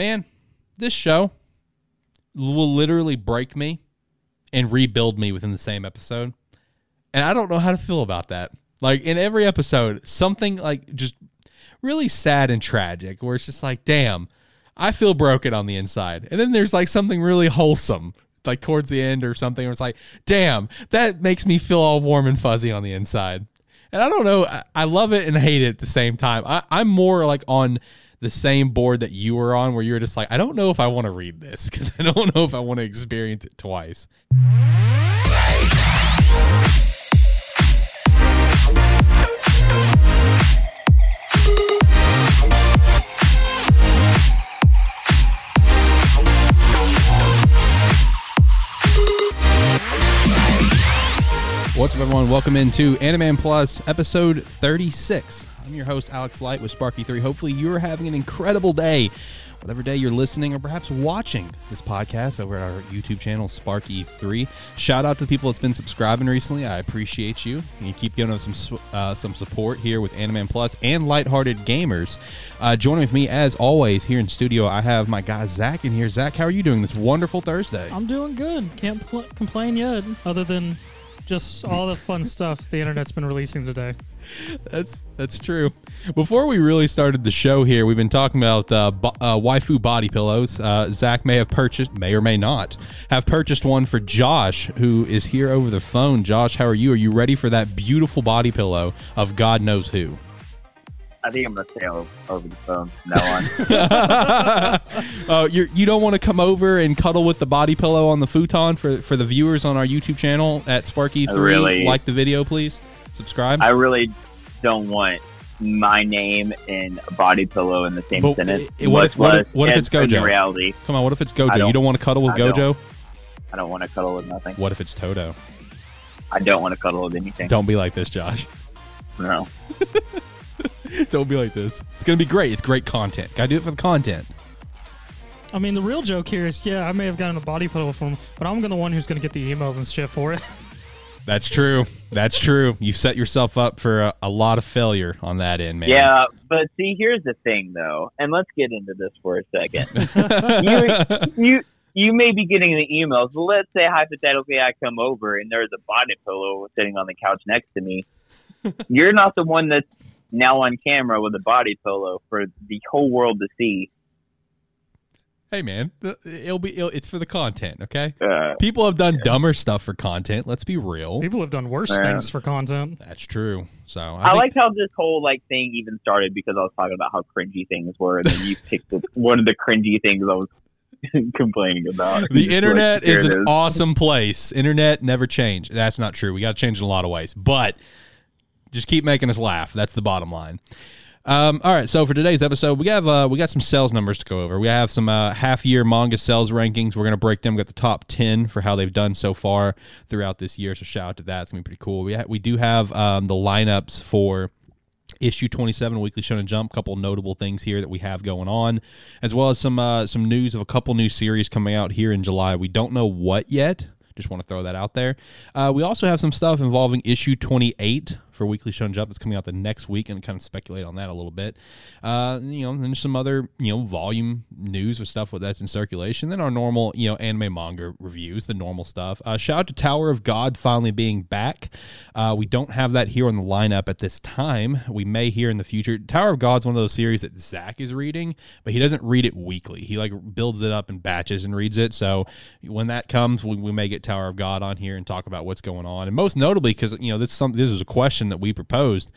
Man, this show will literally break me and rebuild me within the same episode. And I don't know how to feel about that. Like, in every episode, something like just really sad and tragic where it's just like, damn, I feel broken on the inside. And then there's like something really wholesome, like towards the end or something, where it's like, damn, that makes me feel all warm and fuzzy on the inside. And I don't know. I love it and hate it at the same time. I'm more like on the same board that you were on, where you were just like, I don't know if I want to read this because I don't know if I want to experience it twice. What's up, everyone? Welcome into Animan Plus, episode 36. I'm your host, Alex Light with Sparky3. Hopefully, you're having an incredible day, whatever day you're listening or perhaps watching this podcast over at our YouTube channel, Sparky3. Shout out to the people that's been subscribing recently. I appreciate you. You keep giving us some support here with Animan Plus and Lighthearted Gamers. Joining with me, as always, here in studio, I have my guy, Zach, in here. Zach, how are you doing this wonderful Thursday? I'm doing good. Can't complain yet, other than just all the fun stuff the internet's been releasing today. That's true. Before we really started the show here, we've been talking about waifu body pillows. Zach may have purchased, may or may not, have purchased one for Josh, who is here over the phone. Josh, how are you? Are you ready for that beautiful body pillow of God knows who? I think I'm going to stay over the phone from now on. Oh, you don't want to come over and cuddle with the body pillow on the futon for the viewers on our YouTube channel at Sparky3? Really, like the video, please. Subscribe. I really don't want my name and a body pillow in the same sentence. What if it's Gojo? Reality. Come on, what if it's Gojo? You don't want to cuddle with Gojo? I don't want to cuddle with nothing. What if it's Toto? I don't want to cuddle with anything. Don't be like this, Josh. No. Don't be like this. It's going to be great. It's great content. Got to do it for the content. I mean, the real joke here is, yeah, I may have gotten a body pillow from, but I'm the one who's going to get the emails and shit for it. That's true. That's true. You've set yourself up for a lot of failure on that end, man. Yeah, but see, here's the thing, though, and let's get into this for a second. You may be getting the emails, but let's say hypothetically I come over and there's a body pillow sitting on the couch next to me. You're not the one that's now on camera with a body pillow for the whole world to see. Hey, man, it's for the content, okay? People have done dumber stuff for content. Let's be real. People have done worse things for content. That's true. So I like how this whole thing even started because I was talking about how cringy things were, and then you picked one of the cringy things I was complaining about. The internet is an awesome place. Internet never changed. That's not true. We got to change in a lot of ways, but just keep making us laugh. That's the bottom line. All right, so for today's episode, we got some sales numbers to go over. We have some half-year manga sales rankings. We're going to break them. We've got the top 10 for how they've done so far throughout this year, so shout out to that. It's going to be pretty cool. We do have the lineups for issue 27, Weekly Shonen Jump. A couple notable things here that we have going on, as well as some news of a couple new series coming out here in July. We don't know what yet. Just want to throw that out there. We also have some stuff involving issue 28 for Weekly Shonen Jump that's coming out the next week, and kind of speculate on that a little bit. Then there's some other volume news or stuff that's in circulation. Then our normal anime manga reviews, the normal stuff. Shout out to Tower of God finally being back. We don't have that here on the lineup at this time. We may here in the future. Tower of God's one of those series that Zach is reading, but he doesn't read it weekly. He builds it up in batches and reads it. So when that comes, we may get Tower of God on here and talk about what's going on, and most notably because this was a question that we proposed: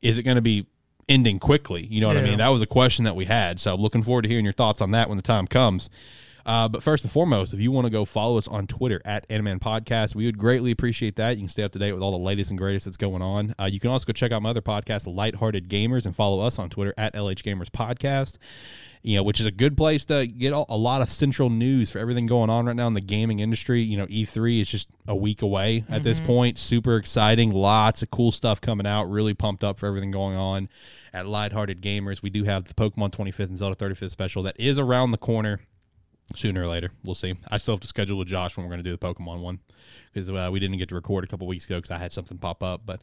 is it going to be ending quickly? What I mean, that was a question that we had, so I'm looking forward to hearing your thoughts on that when the time comes. But first and foremost, if you want to go follow us on Twitter at Animan Podcast, we would greatly appreciate that. You can stay up to date with all the latest and greatest that's going on. You can also go check out my other podcast, Lighthearted Gamers, and follow us on Twitter at LH Gamers Podcast, which is a good place to get a lot of central news for everything going on right now in the gaming industry. E3 is just a week away at this point. Super exciting. Lots of cool stuff coming out. Really pumped up for everything going on at Lighthearted Gamers. We do have the Pokemon 25th and Zelda 35th special that is around the corner. sooner or later. We'll see. I still have to schedule with Josh when we're going to do the Pokemon one, because we didn't get to record a couple weeks ago because I had something pop up. But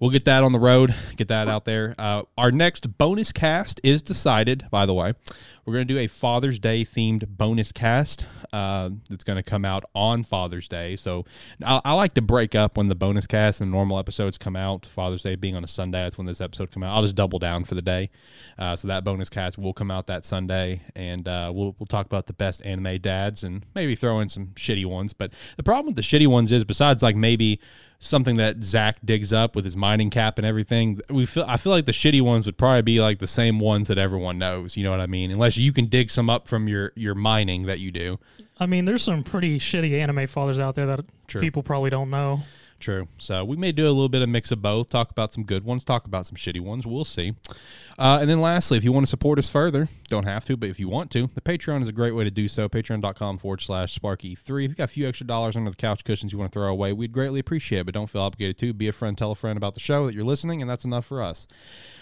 we'll get that on the road, get that out there. Our next bonus cast is decided, by the way. We're going to do a Father's Day themed bonus cast that's going to come out on Father's Day. So I like to break up when the bonus cast and the normal episodes come out. Father's Day being on a Sunday, that's when this episode comes out. I'll just double down for the day. So that bonus cast will come out that Sunday, and we'll talk about the best anime dads and maybe throw in some shitty ones. But the problem with the shitty ones is, besides like maybe something that Zach digs up with his mining cap and everything, I feel like the shitty ones would probably be like the same ones that everyone knows. You know what I mean? Unless you can dig some up from your mining that you do. I mean, there's some pretty shitty anime fathers out there that people probably don't know. True. So we may do a little bit of mix of both. Talk about some good ones, talk about some shitty ones. We'll see. And then lastly, if you want to support us further, don't have to, but if you want to, the Patreon is a great way to do so. Patreon.com/Sparky3. If you've got a few extra dollars under the couch cushions you want to throw away, we'd greatly appreciate it, but don't feel obligated to. Be a friend, tell a friend about the show that you're listening, and that's enough for us.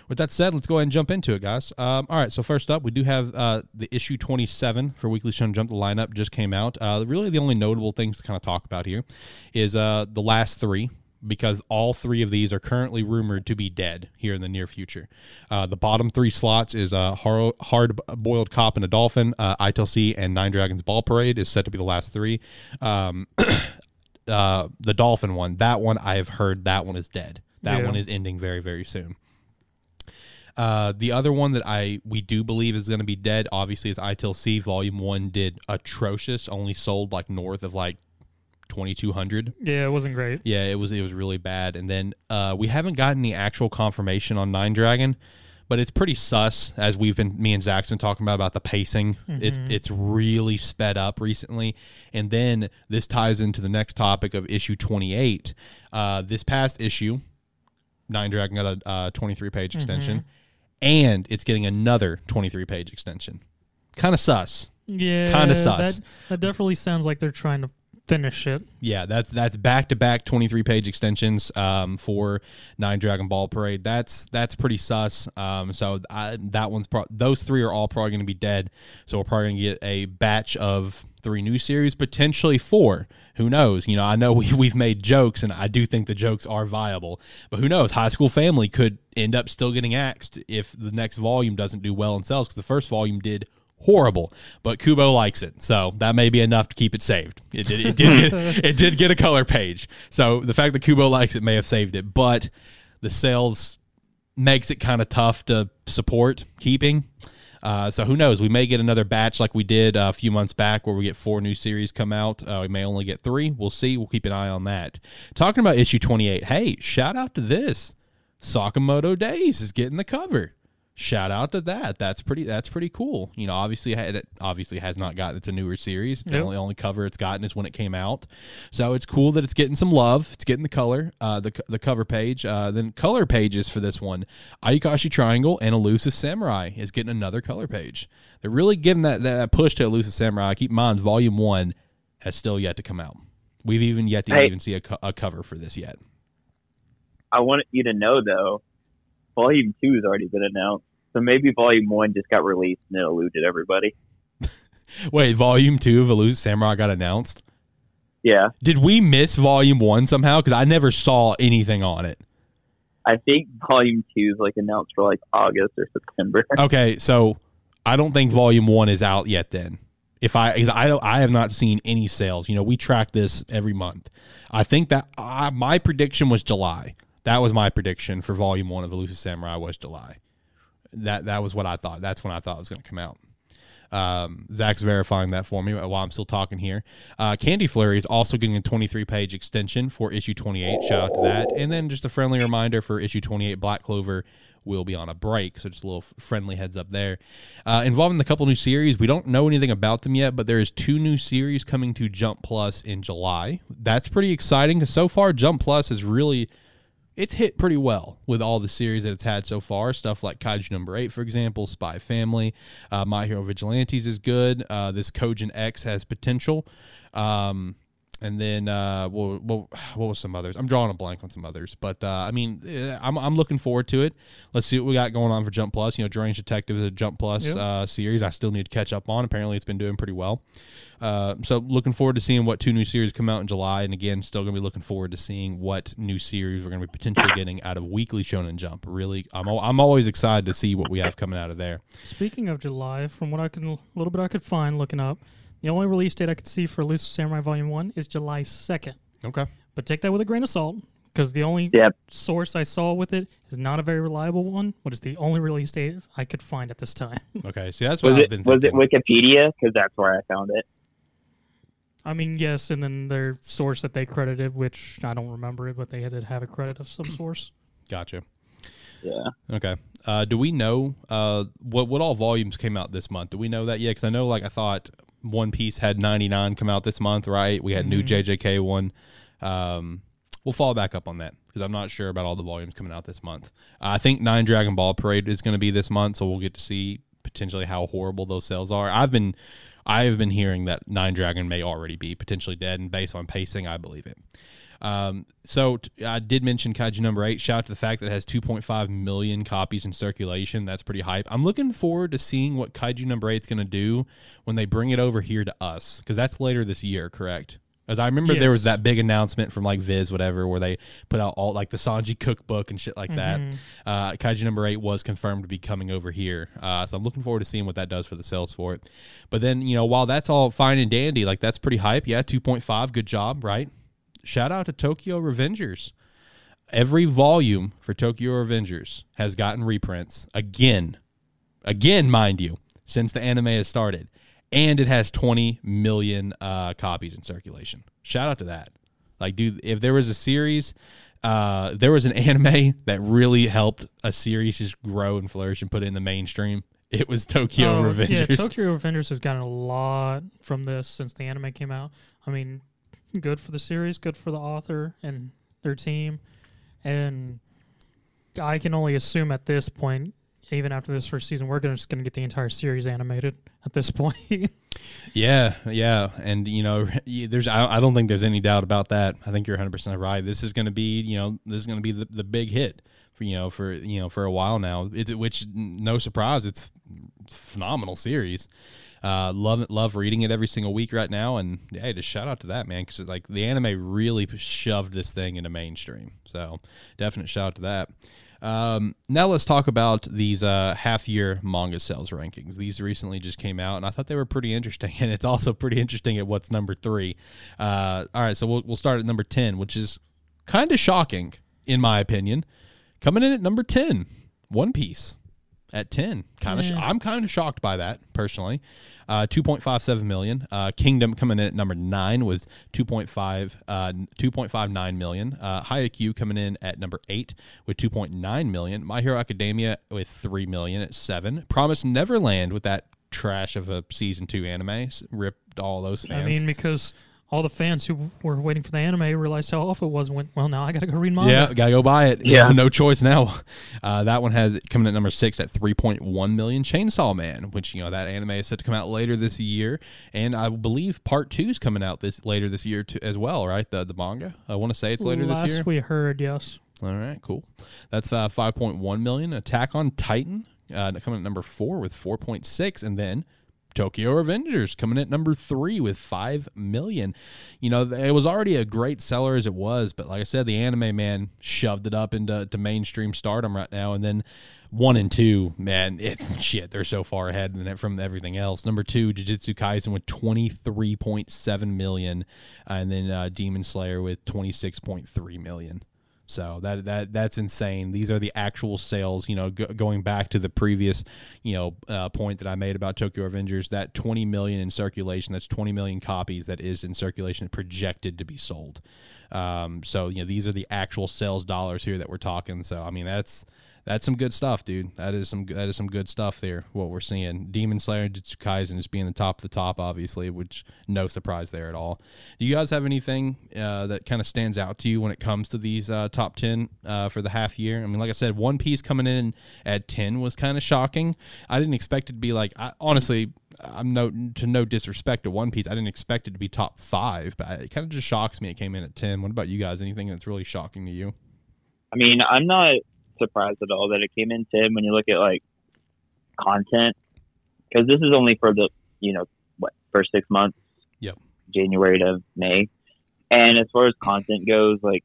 With that said, let's go ahead and jump into it, guys. All right, so first up, we do have the issue 27 for Weekly Shonen Jump. The lineup just came out. Really the only notable things to kind of talk about here is the last three, because all three of these are currently rumored to be dead here in the near future. The bottom three slots is Hard-Boiled Cop and a Dolphin, ITLC, and Nine Dragons Ball Parade is set to be the last three. The Dolphin one, that one I have heard that one is dead. That one is ending very, very soon. The other one that we do believe is going to be dead, obviously, is ITLC. Volume 1 did atrocious, only sold like north of like 2,200. Yeah, it wasn't great. Yeah, it was really bad. And then we haven't gotten the actual confirmation on Nine Dragon, but it's pretty sus, as me and Zach's been talking about the pacing. Mm-hmm. It's really sped up recently. And then this ties into the next topic of issue 28. This past issue, Nine Dragon got a 23-page extension. Mm-hmm. And it's getting another 23-page extension. Kind of sus. Yeah. Kind of sus. That definitely sounds like they're trying to finish it. Yeah, that's back-to-back 23-page extensions for Nine Dragon Ball Parade. That's pretty sus. So that one's those three are all probably going to be dead. So we're probably going to get a batch of 3 new series, potentially 4. Who knows? You know, I know we've made jokes, and I do think the jokes are viable. But who knows? High School Family could end up still getting axed if the next volume doesn't do well and sells, because the first volume did horrible, but Kubo likes it, so that may be enough to keep it saved. It did get a color page, so the fact that Kubo likes it may have saved it, but the sales makes it kind of tough to support keeping. So who knows? We may get another batch like we did a few months back, where we get 4 new series come out. We may only get 3. We'll see. We'll keep an eye on that. Talking about issue 28, hey, shout out to this. Sakamoto Days is getting the cover. Shout out to that. That's pretty cool. You know, obviously has not gotten, it's a newer series. Yep. The only cover it's gotten is when it came out. So it's cool that it's getting some love. It's getting the color, the cover page. Then color pages for this one, Ayakashi Triangle and Elusive Samurai is getting another color page. They're really giving that push to Elusive Samurai. Keep in mind, Volume 1 has still yet to come out. We've even yet to even see a cover for this yet. I want you to know, though, Volume 2 has already been announced. So maybe Volume 1 just got released and it eluded everybody. Wait, Volume 2 of Elusive Samurai got announced? Yeah. Did we miss Volume 1 somehow? Because I never saw anything on it. I think Volume 2 is like announced for like August or September. Okay, so I don't think Volume 1 is out yet then. I have not seen any sales. You know, we track this every month. I think that my prediction was July. That was my prediction for Volume 1 of Elusive Samurai was July. That was what I thought. That's when I thought it was going to come out. Zach's verifying that for me while I'm still talking here. Candy Flurry is also getting a 23-page extension for issue 28. Shout out to that. And then just a friendly reminder for issue 28, Black Clover will be on a break, so just a little friendly heads up there. Involving the couple new series, we don't know anything about them yet, but there is 2 new series coming to Jump Plus in July. That's pretty exciting, because so far Jump Plus is really... It's hit pretty well with all the series that it's had so far. Stuff like Kaiju number 8, for example, Spy Family, My Hero Vigilantes is good. This Kojin X has potential. And then what was some others? I'm drawing a blank on some others, but I mean, I'm looking forward to it. Let's see what we got going on for Jump Plus. You know, Deranged Detective is a Jump Plus series I still need to catch up on. Apparently, it's been doing pretty well. So looking forward to seeing what two new series come out in July. And again, still going to be looking forward to seeing what new series we're going to be potentially getting out of Weekly Shonen Jump. Really, I'm always excited to see what we have coming out of there. Speaking of July, from what I could find looking up, the only release date I could see for Elusive Samurai Volume 1 is July 2nd. Okay. But take that with a grain of salt, because the only source I saw with it is not a very reliable one, but it's the only release date I could find at this time. Okay, see, that's what I've been thinking. Was it Wikipedia? Because that's where I found it. I mean, yes, and then their source that they credited, which I don't remember it, but they had to have a credit of some source. Gotcha. Yeah. Okay. Do we know what all volumes came out this month? Do we know that yet? Because I know, like, I thought One Piece had 99 come out this month, right? We had new JJK one. We'll follow back up on that because I'm not sure about all the volumes coming out this month. I think Nine Dragon Ball Parade is going to be this month, so we'll get to see potentially how horrible those sales are. I have been hearing that Nine Dragon may already be potentially dead, and based on pacing, I believe it. I did mention Kaiju number 8. Shout out to the fact that it has 2.5 million copies in circulation. That's pretty hype. I'm looking forward to seeing what Kaiju number 8 is going to do when they bring it over here to us, because that's later this year, correct? As I remember, there was that big announcement from like Viz, whatever, where they put out all like the Sanji cookbook and shit like that. Kaiju number 8 was confirmed to be coming over here. So I'm looking forward to seeing what that does for the sales for it. But then, you know, while that's all fine and dandy, like that's pretty hype. Yeah, 2.5, good job, right? Shout out to Tokyo Revengers. Every volume for Tokyo Revengers has gotten reprints again, mind you, since the anime has started, and it has 20 million copies in circulation. Shout out to that. Like, dude, if there was a series, there was an anime that really helped a series just grow and flourish and put it in the mainstream, it was Tokyo Revengers. Yeah, Tokyo Revengers has gotten a lot from this since the anime came out. I mean, good for the series, good for the author and their team. And I can only assume at this point, even after this first season, we're just going to get the entire series animated at this point. Yeah. And, you know, I don't think there's any doubt about that. I think you're 100% right. This is going to be, you know, the big hit for a while now. Which, no surprise, it's a phenomenal series. Love reading it every single week right now, and hey, just shout out to that, man, because like the anime really shoved this thing into mainstream. So definite shout out to that. Now let's talk about these half-year manga sales rankings. These recently just came out, and I thought they were pretty interesting, and it's also pretty interesting at what's number 3. All right, so we'll start at number 10, which is kind of shocking, in my opinion. Coming in at number 10, One Piece. At 10, I'm kind of shocked by that personally. 2.57 million. Kingdom coming in at number 9 was 2.59 million. Haikyuu coming in at number 8 with 2.9 million. My Hero Academia with 3 million at 7. Promise Neverland with that trash of a season 2 anime ripped all those fans. I mean, because all the fans who were waiting for the anime realized how awful it was and went, well, now I got to go read manga. Yeah, got to go buy it. Yeah. No choice now. That one has coming at number 6 at 3.1 million, Chainsaw Man, which, you know, that anime is set to come out later this year. And I believe part 2 is coming out later this year as well, right? The manga? I want to say it's later this year. Last we heard, yes. All right, cool. That's 5.1 million. Attack on Titan coming at number 4 with 4.6. And then Tokyo Revengers coming at number 3 with 5 million. You know, it was already a great seller as it was, but like I said, the anime, man, shoved it up into mainstream stardom right now. And then 1 and 2, man, it's shit. They're so far ahead from everything else. Number 2, Jujutsu Kaisen with 23.7 million, and then Demon Slayer with 26.3 million. So that's insane. These are the actual sales, you know, going back to the previous, you know, point that I made about Tokyo Revengers, that 20 million in circulation, that's 20 million copies that is in circulation projected to be sold. So, you know, these are the actual sales dollars here that we're talking. So, I mean, that's That's some good stuff, dude. That is some good stuff there, what we're seeing. Demon Slayer and Jujutsu Kaisen just being the top of the top, obviously, which no surprise there at all. Do you guys have anything that kind of stands out to you when it comes to these top 10 for the half year? I mean, like I said, One Piece coming in at 10 was kind of shocking. I didn't expect it to be like, honestly, I'm no disrespect to One Piece, I didn't expect it to be top 5, but it kind of just shocks me it came in at 10. What about you guys? Anything that's really shocking to you? I mean, I'm not surprised at all that it came in 10 when you look at like content, because this is only for the first 6 months. Yep. January to May. And as far as content goes, like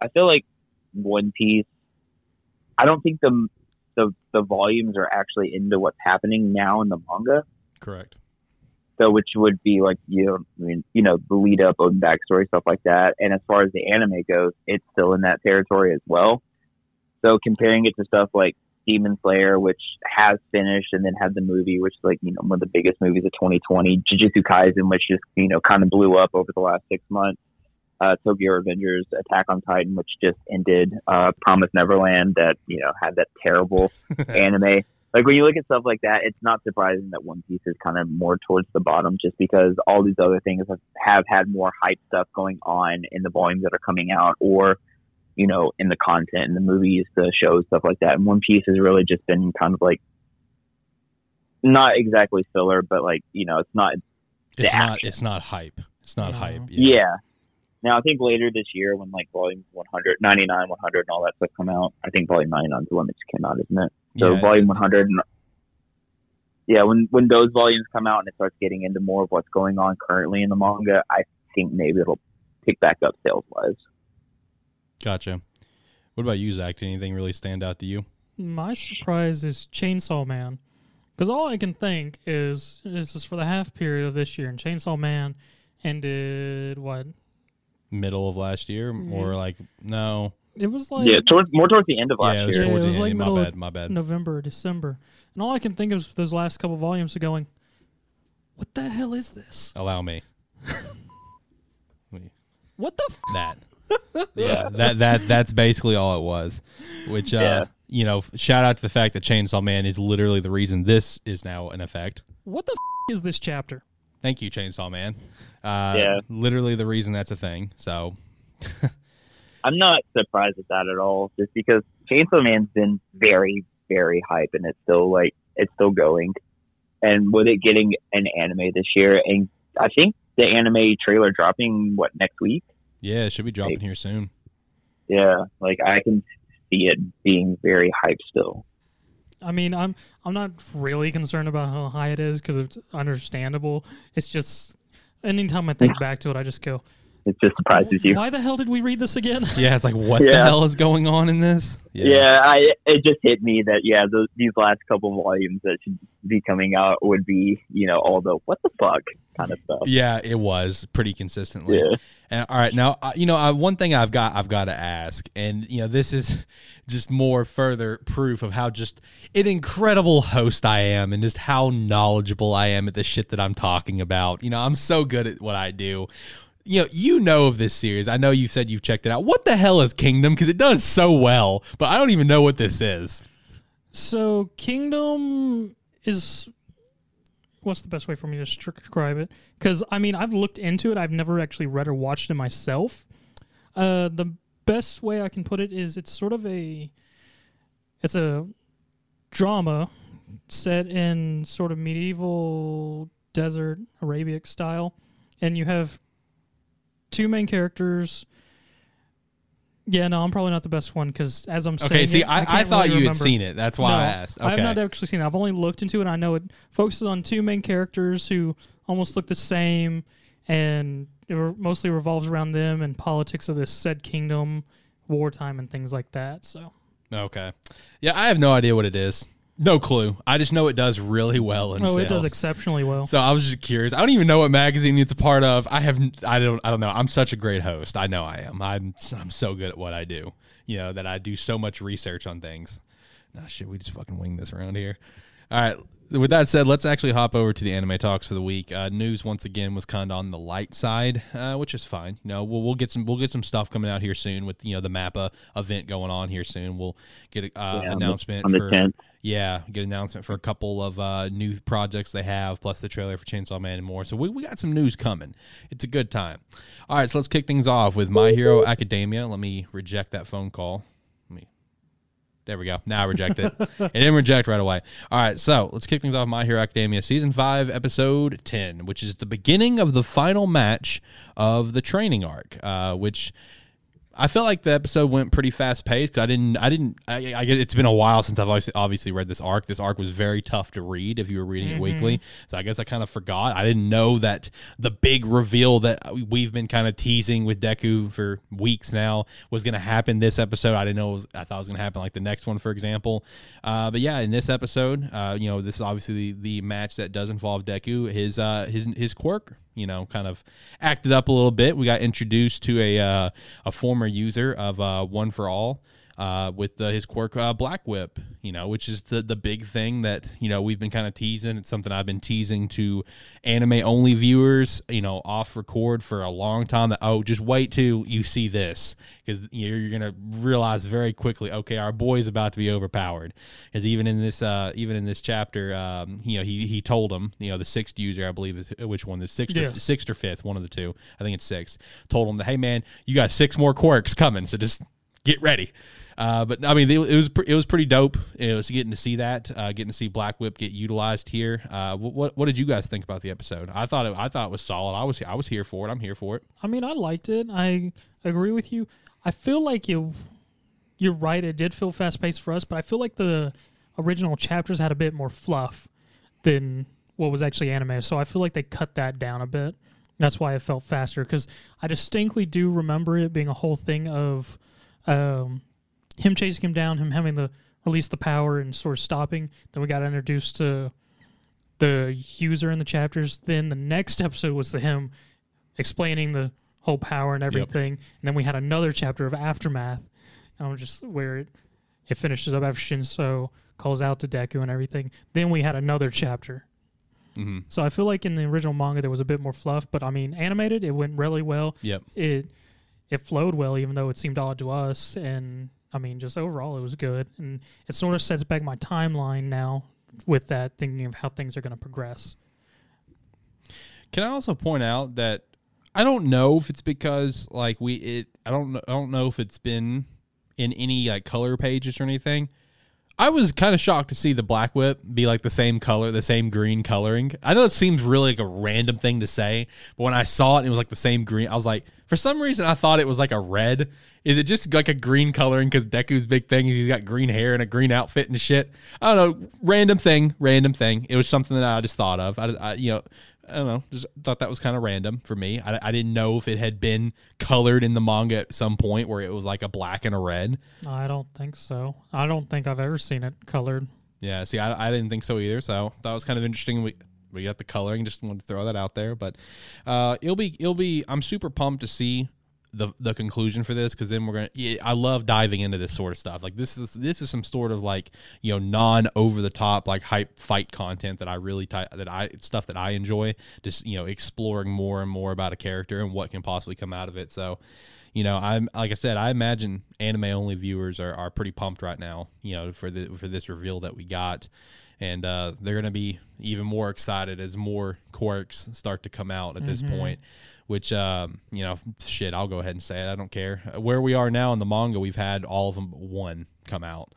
I feel like One Piece, I don't think the volumes are actually into what's happening now in the manga. Correct. So which would be like the lead up and backstory, stuff like that. And as far as the anime goes, it's still in that territory as well. So comparing it to stuff like Demon Slayer, which has finished and then had the movie, which is like, one of the biggest movies of 2020, Jujutsu Kaisen, which just, kind of blew up over the last 6 months, Tokyo Revengers, Attack on Titan, which just ended, Promise Neverland that, had that terrible anime. Like when you look at stuff like that, it's not surprising that One Piece is kind of more towards the bottom, just because all these other things have had more hype stuff going on in the volumes that are coming out, or in the content, in the movies, the shows, stuff like that. And One Piece has really just been kind of like, not exactly filler, but like, it's not. It's not hype. It's not hype. Yeah. Now, I think later this year when like volumes 100, 99, 100 and all that stuff come out, I think volume 99 is the one that just came out, isn't it? So yeah, volume 100. And, yeah. When those volumes come out and it starts getting into more of what's going on currently in the manga, I think maybe it'll pick back up sales wise. Gotcha. What about you, Zach? Did anything really stand out to you? My surprise is Chainsaw Man, because all I can think is this is for the half period of this year, and Chainsaw Man ended what? Middle of last year, or like no? It was like towards the end of last year. Yeah, it was like my bad. November, December, and all I can think of is those last couple of volumes of going, what the hell is this? Allow me. What the f- that. Yeah, that's basically all it was, which shout out to the fact that Chainsaw Man is literally the reason this is now in effect. What the f- is this chapter? Thank you, Chainsaw Man. Literally the reason that's a thing. So I'm not surprised at that at all, just because Chainsaw Man's been very, very hype, and it's still going. And with it getting an anime this year, and I think the anime trailer dropping next week. Yeah, it should be dropping here soon. Yeah, I can see it being very hyped still. I mean, I'm not really concerned about how high it is, because it's understandable. It's just, anytime I think back to it, I just go, it just surprises you. Why the hell did we read this again? Yeah, it's like, what the hell is going on in this? Yeah, it just hit me that, these last couple volumes that should be coming out would be, all the what the fuck kind of stuff. Yeah, it was pretty consistently. Yeah. And all right, now one thing I've got to ask, and this is just more further proof of how just an incredible host I am, and just how knowledgeable I am at the shit that I'm talking about. I'm so good at what I do. You know of this series. I know you've said you've checked it out. What the hell is Kingdom? Because it does so well, but I don't even know what this is. So Kingdom is, what's the best way for me to describe it? Because, I've looked into it. I've never actually read or watched it myself. The best way I can put it is it's sort of a drama set in sort of medieval desert Arabic style. And you have two main characters. Yeah, no, I'm probably not the best one, because as I'm saying, okay, see, I thought really you remember. Had seen it. That's why I asked. Okay. I have not actually seen it. I've only looked into it. I know it focuses on two main characters who almost look the same, and it mostly revolves around them and politics of this said kingdom, wartime, and things like that. So, okay. Yeah, I have no idea what it is. No clue. I just know it does really well in sales. It does exceptionally well. So I was just curious. I don't even know what magazine it's a part of. I don't know. I'm such a great host. I know I am. I'm so good at what I do. That I do so much research on things. Nah, shit, we just fucking wing this around here. All right. With that said, let's actually hop over to the anime talks for the week. News once again was kind of on the light side, which is fine. You know, we'll get some stuff coming out here soon with, you know, the MAPPA event going on here soon. We'll get an announcement on the 10th. Yeah, good announcement for a couple of new projects they have, plus the trailer for Chainsaw Man and more. So we got some news coming. It's a good time. All right, so let's kick things off with My Hero Academia. Let me reject that phone call. There we go. Now I reject it. It didn't reject right away. All right, so let's kick things off. My Hero Academia Season 5, Episode 10, which is the beginning of the final match of the training arc, which... I felt like the episode went pretty fast paced because I it's been a while since I've obviously read this arc. This arc was very tough to read if you were reading it weekly. So I guess I kind of forgot. I didn't know that the big reveal that we've been kind of teasing with Deku for weeks now was going to happen this episode. I didn't know. I thought it was going to happen like the next one, for example. But yeah, in this episode, this is obviously the match that does involve Deku. His quirk, kind of acted up a little bit. We got introduced to a former user of One for All with his quirk Black Whip, which is the big thing that, we've been kind of teasing. It's something I've been teasing to anime-only viewers, off record for a long time, that, oh, just wait till you see this, because you're going to realize very quickly, okay, our boy is about to be overpowered. Because even in this chapter, he told him, the sixth user, I believe, is which one, the sixth, yes, or sixth or fifth, one of the two, I think it's sixth, told him that, hey, man, you got 6 more quirks coming, so just get ready. But I mean, it was pretty dope. It was getting to see that, getting to see Black Whip get utilized here. What did you guys think about the episode? I thought it was solid. I was here for it. I'm here for it. I mean, I liked it. I agree with you. I feel like you're right. It did feel fast paced for us, but I feel like the original chapters had a bit more fluff than what was actually animated. So I feel like they cut that down a bit. That's why it felt faster, because I distinctly do remember it being a whole thing of him chasing him down, him having to release the power and sort of stopping. Then we got introduced to the user in the chapters. Then the next episode was him explaining the whole power and everything. Yep. And then we had another chapter of Aftermath, just where it finishes up after Shinso calls out to Deku and everything. Then we had another chapter. Mm-hmm. So I feel like in the original manga there was a bit more fluff, but I mean, animated, it went really well. Yep. It flowed well, even though it seemed odd to us, and... I mean, just overall, it was good. And it sort of sets back my timeline now with that, thinking of how things are going to progress. Can I also point out that I don't know if it's because, like, I don't know if it's been in any, like, color pages or anything. I was kind of shocked to see the Black Whip be like the same color, the same green coloring. I know it seems really like a random thing to say, but when I saw it, it was like the same green. I was like, for some reason, I thought it was like a red. Is it just like a green coloring because Deku's big thing? He's got green hair and a green outfit and shit. I don't know. Random thing. It was something that I just thought of. I don't know. Just thought that was kind of random for me. I didn't know if it had been colored in the manga at some point where it was like a black and a red. I don't think so. I don't think I've ever seen it colored. Yeah, see, I didn't think so either. So that was kind of interesting. We got the coloring. Just wanted to throw that out there. But it'll be. I'm super pumped to see the conclusion for this, because then we're gonna. I love diving into this sort of stuff. Like this is some sort of like non over the top like hype fight content that I really stuff that I enjoy. Just exploring more and more about a character and what can possibly come out of it. So, I'm like I said, I imagine anime only viewers are pretty pumped right now. For this reveal that we got. And they're going to be even more excited as more quirks start to come out at this point, which, shit, I'll go ahead and say it. I don't care. Where we are now in the manga, we've had all of them but one come out.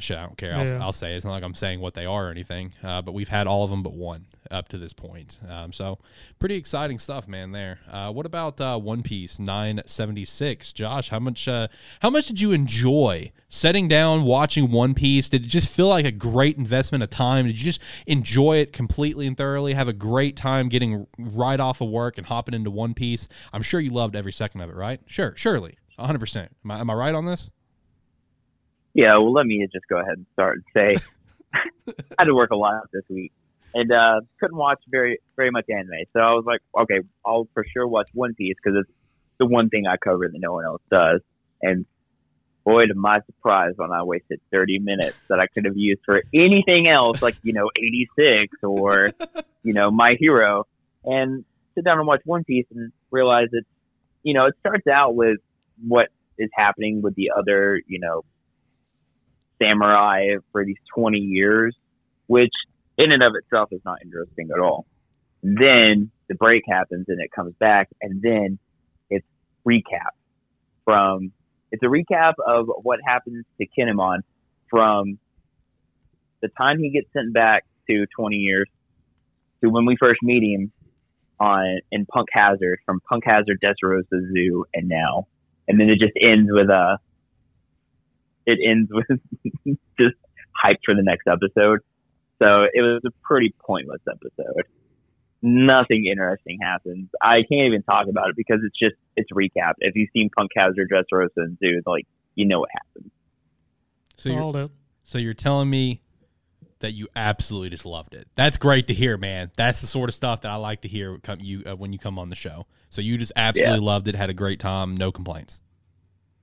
Shit, I don't care. I'll say it. It's not like I'm saying what they are or anything, but we've had all of them but one up to this point. So pretty exciting stuff, man, there. What about One Piece 976? Josh, how much did you enjoy setting down, watching One Piece? Did it just feel like a great investment of time? Did you just enjoy it completely and thoroughly, have a great time getting right off of work and hopping into One Piece? I'm sure you loved every second of it, right? Sure, surely, 100%. Am I right on this? Yeah, well, let me just go ahead and start and say I had to work a lot this week and couldn't watch very, very much anime. So I was like, okay, I'll for sure watch One Piece because it's the one thing I cover that no one else does. And void of my surprise when I wasted 30 minutes that I could have used for anything else, like, you know, 86 or, you know, My Hero, and sit down and watch One Piece and realize that, you know, it starts out with what is happening with the other, you know, samurai for these 20 years, which in and of itself is not interesting at all. Then the break happens and it comes back, and then it's recap from, it's a recap of what happens to Kinemon from the time he gets sent back to 20 years to when we first meet him in Punk Hazard, from Punk Hazard, Dressrosa Zoo, and now. And then it just ends with just hyped for the next episode. So it was a pretty pointless episode. Nothing interesting happens. I can't even talk about it because it's recap. If you've seen Punk Hazard, Dressrosa, and Zoo, like, you know what happens. So you're telling me that you absolutely just loved it. That's great to hear, man. That's the sort of stuff that I like to hear when you come on the show. So you just absolutely loved it, had a great time, no complaints.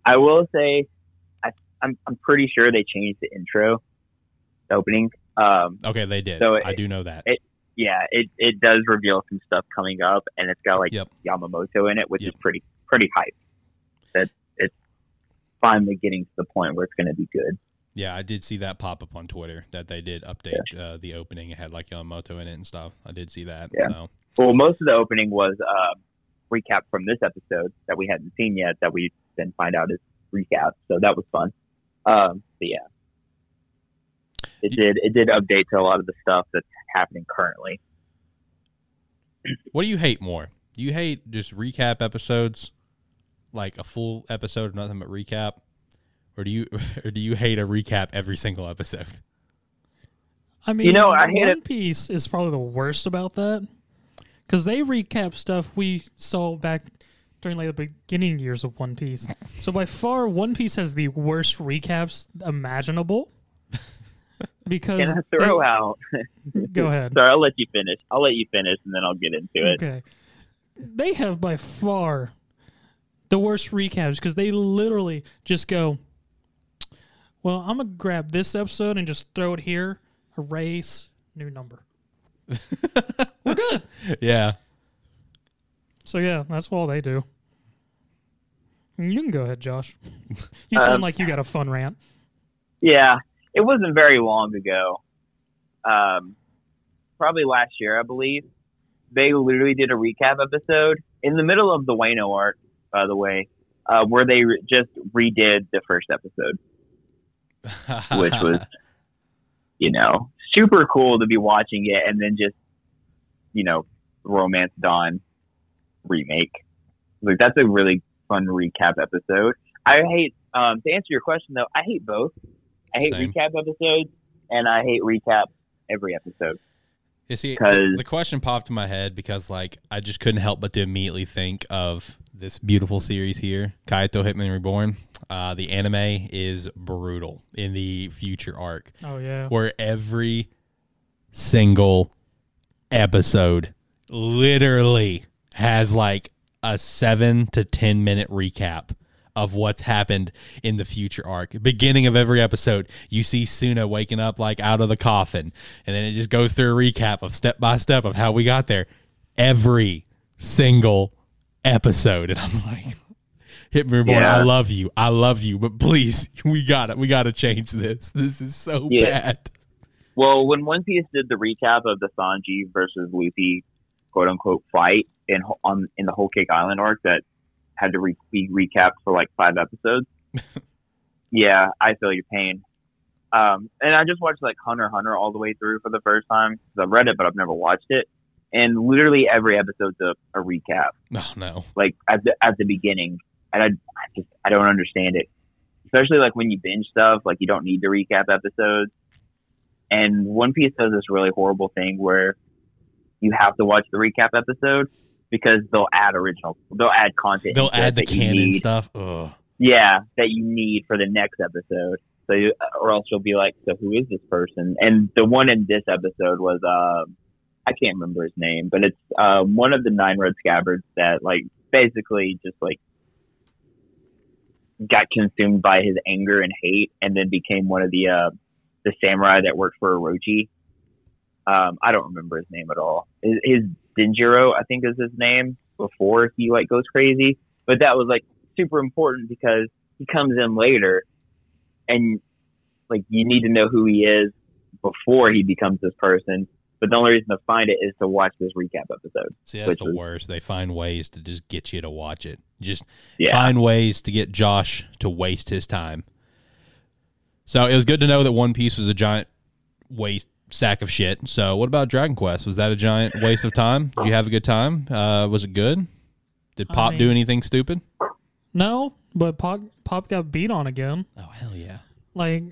I will say, I'm pretty sure they changed the intro, the opening. Okay, they did. So I do know that. It does reveal some stuff coming up, and it's got, like, Yamamoto in it, which is pretty hype. That it's finally getting to the point where it's going to be good. Yeah, I did see that pop up on Twitter that they did update the opening. It had, like, Yamamoto in it and stuff. I did see that. Yeah. So. Well, most of the opening was recap from this episode that we hadn't seen yet that we then find out is recap. So that was fun. But yeah. It did update to a lot of the stuff that's happening currently. What do you hate more? Do you hate just recap episodes, like a full episode of nothing but recap, or do you hate a recap every single episode? I mean, you know, One Piece is probably the worst about that because they recap stuff we saw back during, like, the beginning years of One Piece. So by far, One Piece has the worst recaps imaginable. Because can I throw out? Go ahead. Sorry, I'll let you finish, and then I'll get into it. Okay. They have by far the worst recaps because they literally just go, well, I'm going to grab this episode and just throw it here, erase, new number. We're good. Yeah. So, yeah, that's all they do. You can go ahead, Josh. You sound like you got a fun rant. Yeah. It wasn't very long ago, probably last year, I believe. They literally did a recap episode in the middle of the Wano arc, by the way, where they just redid the first episode, which was, you know, super cool to be watching it and then just, you know, Romance Dawn remake. Like, that's a really fun recap episode. I hate, to answer your question, though, I hate both. I hate recap episodes, and I hate recap every episode. You see, the question popped in my head because, like, I just couldn't help but to immediately think of this beautiful series here, Kaito Hitman Reborn. The anime is brutal in the future arc. Oh, yeah. Where every single episode literally has, like, a 7 to 10 minute recap of what's happened in the future arc. Beginning of every episode, you see Suna waking up, like, out of the coffin. And then it just goes through a recap of step by step of how we got there. Every single episode. And I'm like, Hitman Reborn, yeah. I love you. But please, we gotta change this. This is so bad. Well, when One Piece did the recap of the Sanji versus Luffy, quote unquote, fight in the Whole Cake Island arc that had to be recapped for, like, 5 episodes. Yeah, I feel your pain. And I just watched, like, Hunter x Hunter all the way through for the first time because I've read it, but I've never watched it. And literally every episode's a recap. Oh, no. Like, at the beginning. And I don't understand it. Especially, like, when you binge stuff, like, you don't need the recap episodes. And One Piece does this really horrible thing where you have to watch the recap episode, because they'll add content. They'll add the canon stuff. Ugh. Yeah, that you need for the next episode. So, or else you'll be like, so who is this person? And the one in this episode was, I can't remember his name, but it's one of the Nine Road Scabbards that, like, basically just, like, got consumed by his anger and hate, and then became one of the samurai that worked for Orochi. I don't remember his name at all. His Denjiro, I think, is his name before he like goes crazy. But that was like super important because he comes in later, and like you need to know who he is before he becomes this person. But the only reason to find it is to watch this recap episode. See, that's the worst. They find ways to just get you to watch it. Just find ways to get Josh to waste his time. So it was good to know that One Piece was a giant waste sack of shit. So what about Dragon Quest? Was that a giant waste of time? Did you have a good time? Was it good? Did Pop do anything stupid? No, but Pop got beat on again. Oh, hell yeah. Like,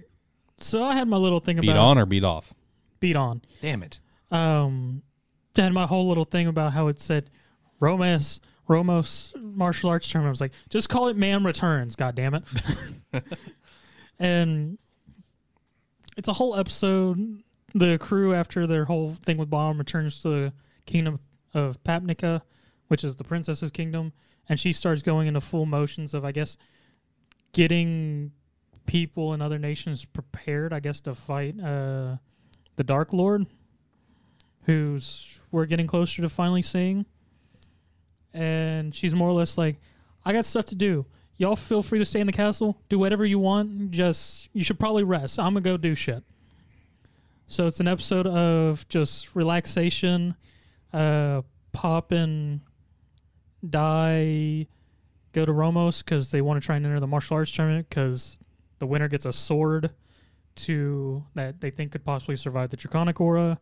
so I had my little thing about... Beat on or beat off? Beat on. Damn it. Had my whole little thing about how it said Romos martial arts tournament. I was like, just call it Mam Returns, goddammit. And it's a whole episode. The crew, after their whole thing with Bomb, returns to the kingdom of Papnica, which is the princess's kingdom, and she starts going into full motions of, I guess, getting people in other nations prepared, I guess, to fight the Dark Lord, who's we're getting closer to finally seeing. And she's more or less like, I got stuff to do. Y'all feel free to stay in the castle, do whatever you want, just, you should probably rest. I'm going to go do shit. So it's an episode of just relaxation. Pop and Die go to Romos because they want to try and enter the martial arts tournament because the winner gets a sword that they think could possibly survive the Draconic Aura.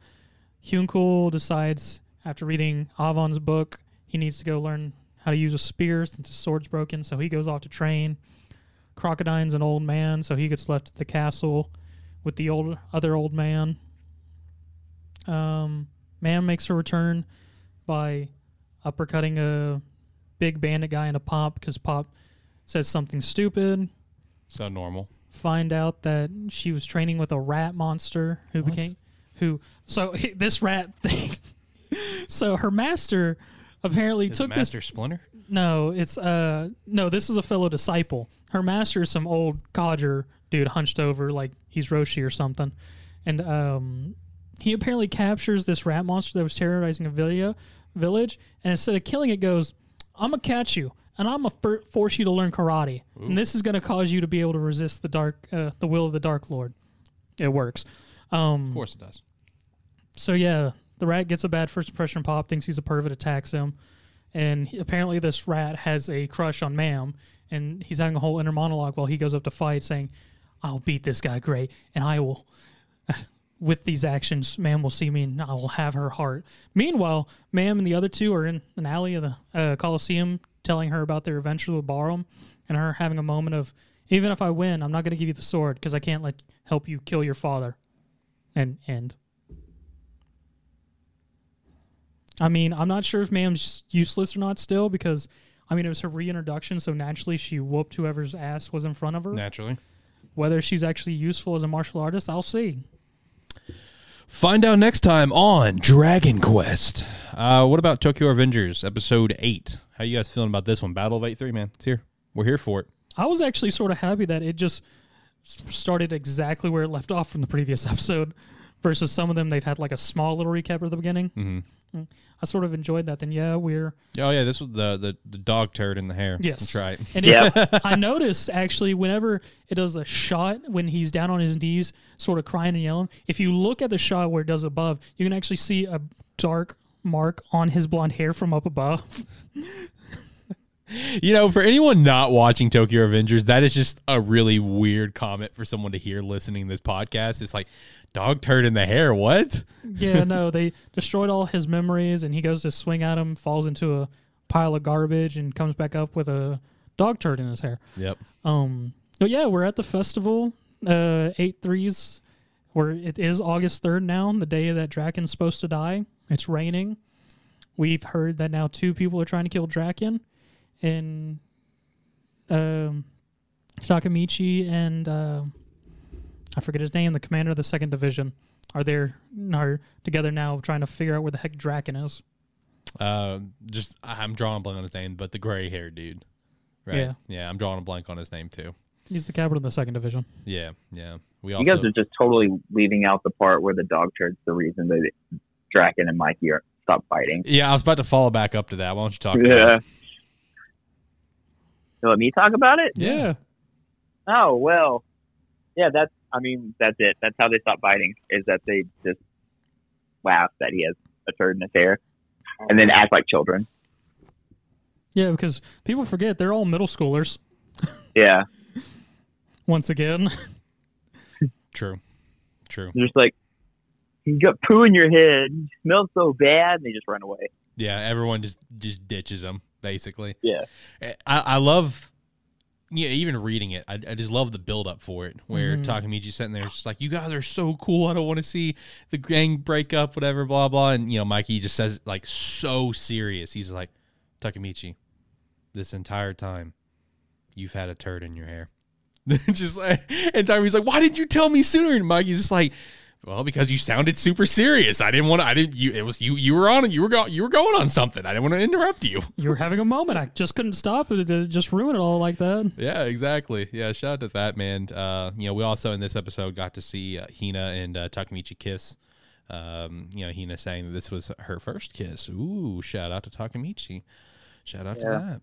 Hyunkul decides, after reading Avon's book, he needs to go learn how to use a spear since his sword's broken, so he goes off to train. Crocodine's an old man, so he gets left at the castle with the other old man. Man makes her return by uppercutting a big bandit guy into Pop because Pop says something stupid. So normal. Find out that she was training with a rat monster this rat thing. So her master apparently took this... Master Splinter? No, this is a fellow disciple. Her master is some old codger dude hunched over like he's Roshi or something. And he apparently captures this rat monster that was terrorizing a village, and instead of killing it goes, I'm going to catch you, and I'm going to force you to learn karate. Ooh. And this is going to cause you to be able to resist the will of the Dark Lord. It works. Of course it does. So yeah, the rat gets a bad first impression. Pop thinks he's a pervert, attacks him, and apparently this rat has a crush on Mam, and he's having a whole inner monologue while he goes up to fight, saying, "I'll beat this guy great, and I will." With these actions, Mam will see me, and I will have her heart. Meanwhile, Mam and the other two are in an alley of the Coliseum, telling her about their adventure with Barum, and her having a moment of, "Even if I win, I'm not going to give you the sword because I can't help you kill your father." And end. I mean, I'm not sure if Mam's useless or not still because, I mean, it was her reintroduction, so naturally she whooped whoever's ass was in front of her. Naturally. Whether she's actually useful as a martial artist, I'll see. Find out next time on Dragon Quest. What about Tokyo Revengers, episode 8? How you guys feeling about this one? Battle of 8-3, man. It's here. We're here for it. I was actually sort of happy that it just... started exactly where it left off from the previous episode versus some of them they've had like a small little recap at the beginning. Mm-hmm. I sort of enjoyed that. Then this was the dog turd in the hair. Yes, that's right. And I noticed actually whenever it does a shot when he's down on his knees sort of crying and yelling, if you look at the shot where it does above, you can actually see a dark mark on his blonde hair from up above. You know, for anyone not watching Tokyo Revengers, that is just a really weird comment for someone to hear listening to this podcast. It's like, dog turd in the hair, what? Yeah, no, they destroyed all his memories, and he goes to swing at him, falls into a pile of garbage, and comes back up with a dog turd in his hair. Yep. But yeah, we're at the festival, 8-3s, where it is August 3rd now, the day that Draken's supposed to die. It's raining. We've heard that now 2 people are trying to kill Draken. And Takemichi and I forget his name, the commander of the 2nd Division, are together now trying to figure out where the heck Draken is. I'm drawing a blank on his name, but the gray-haired dude. Right. Yeah. Yeah, I'm drawing a blank on his name too. He's the captain of the second division. Yeah, yeah. You guys are just totally leaving out the part where the dog turd's the reason that Draken and Mikey are stop fighting. Yeah, I was about to follow back up to that. Why don't you talk about it? So let me talk about it? Yeah. Oh, well. Yeah, that's it. That's how they stop fighting, is that they just laugh that he has a turd in his hair and then act like children. Yeah, because people forget they're all middle schoolers. Yeah. Once again. True. They're just like, you got poo in your head. You smell so bad. And they just run away. Yeah, everyone just ditches them, basically. Yeah. I love... Yeah, even reading it, I just love the build-up for it, where Takemichi's sitting there just like, you guys are so cool, I don't want to see the gang break up, whatever, blah, blah. And, you know, Mikey just says, like, so serious. He's like, Takemichi, this entire time, you've had a turd in your hair. Just like, and Takemichi's like, why didn't you tell me sooner? And Mikey's just like, well, because you sounded super serious. I didn't want to, you were going on something. I didn't want to interrupt you. You were having a moment. I just couldn't stop it. It just ruined it all like that. Yeah, exactly. Yeah. Shout out to that, man. You know, we also in this episode got to see Hina and Takemichi kiss. You know, Hina saying that this was her first kiss. Ooh, shout out to Takemichi. Shout out to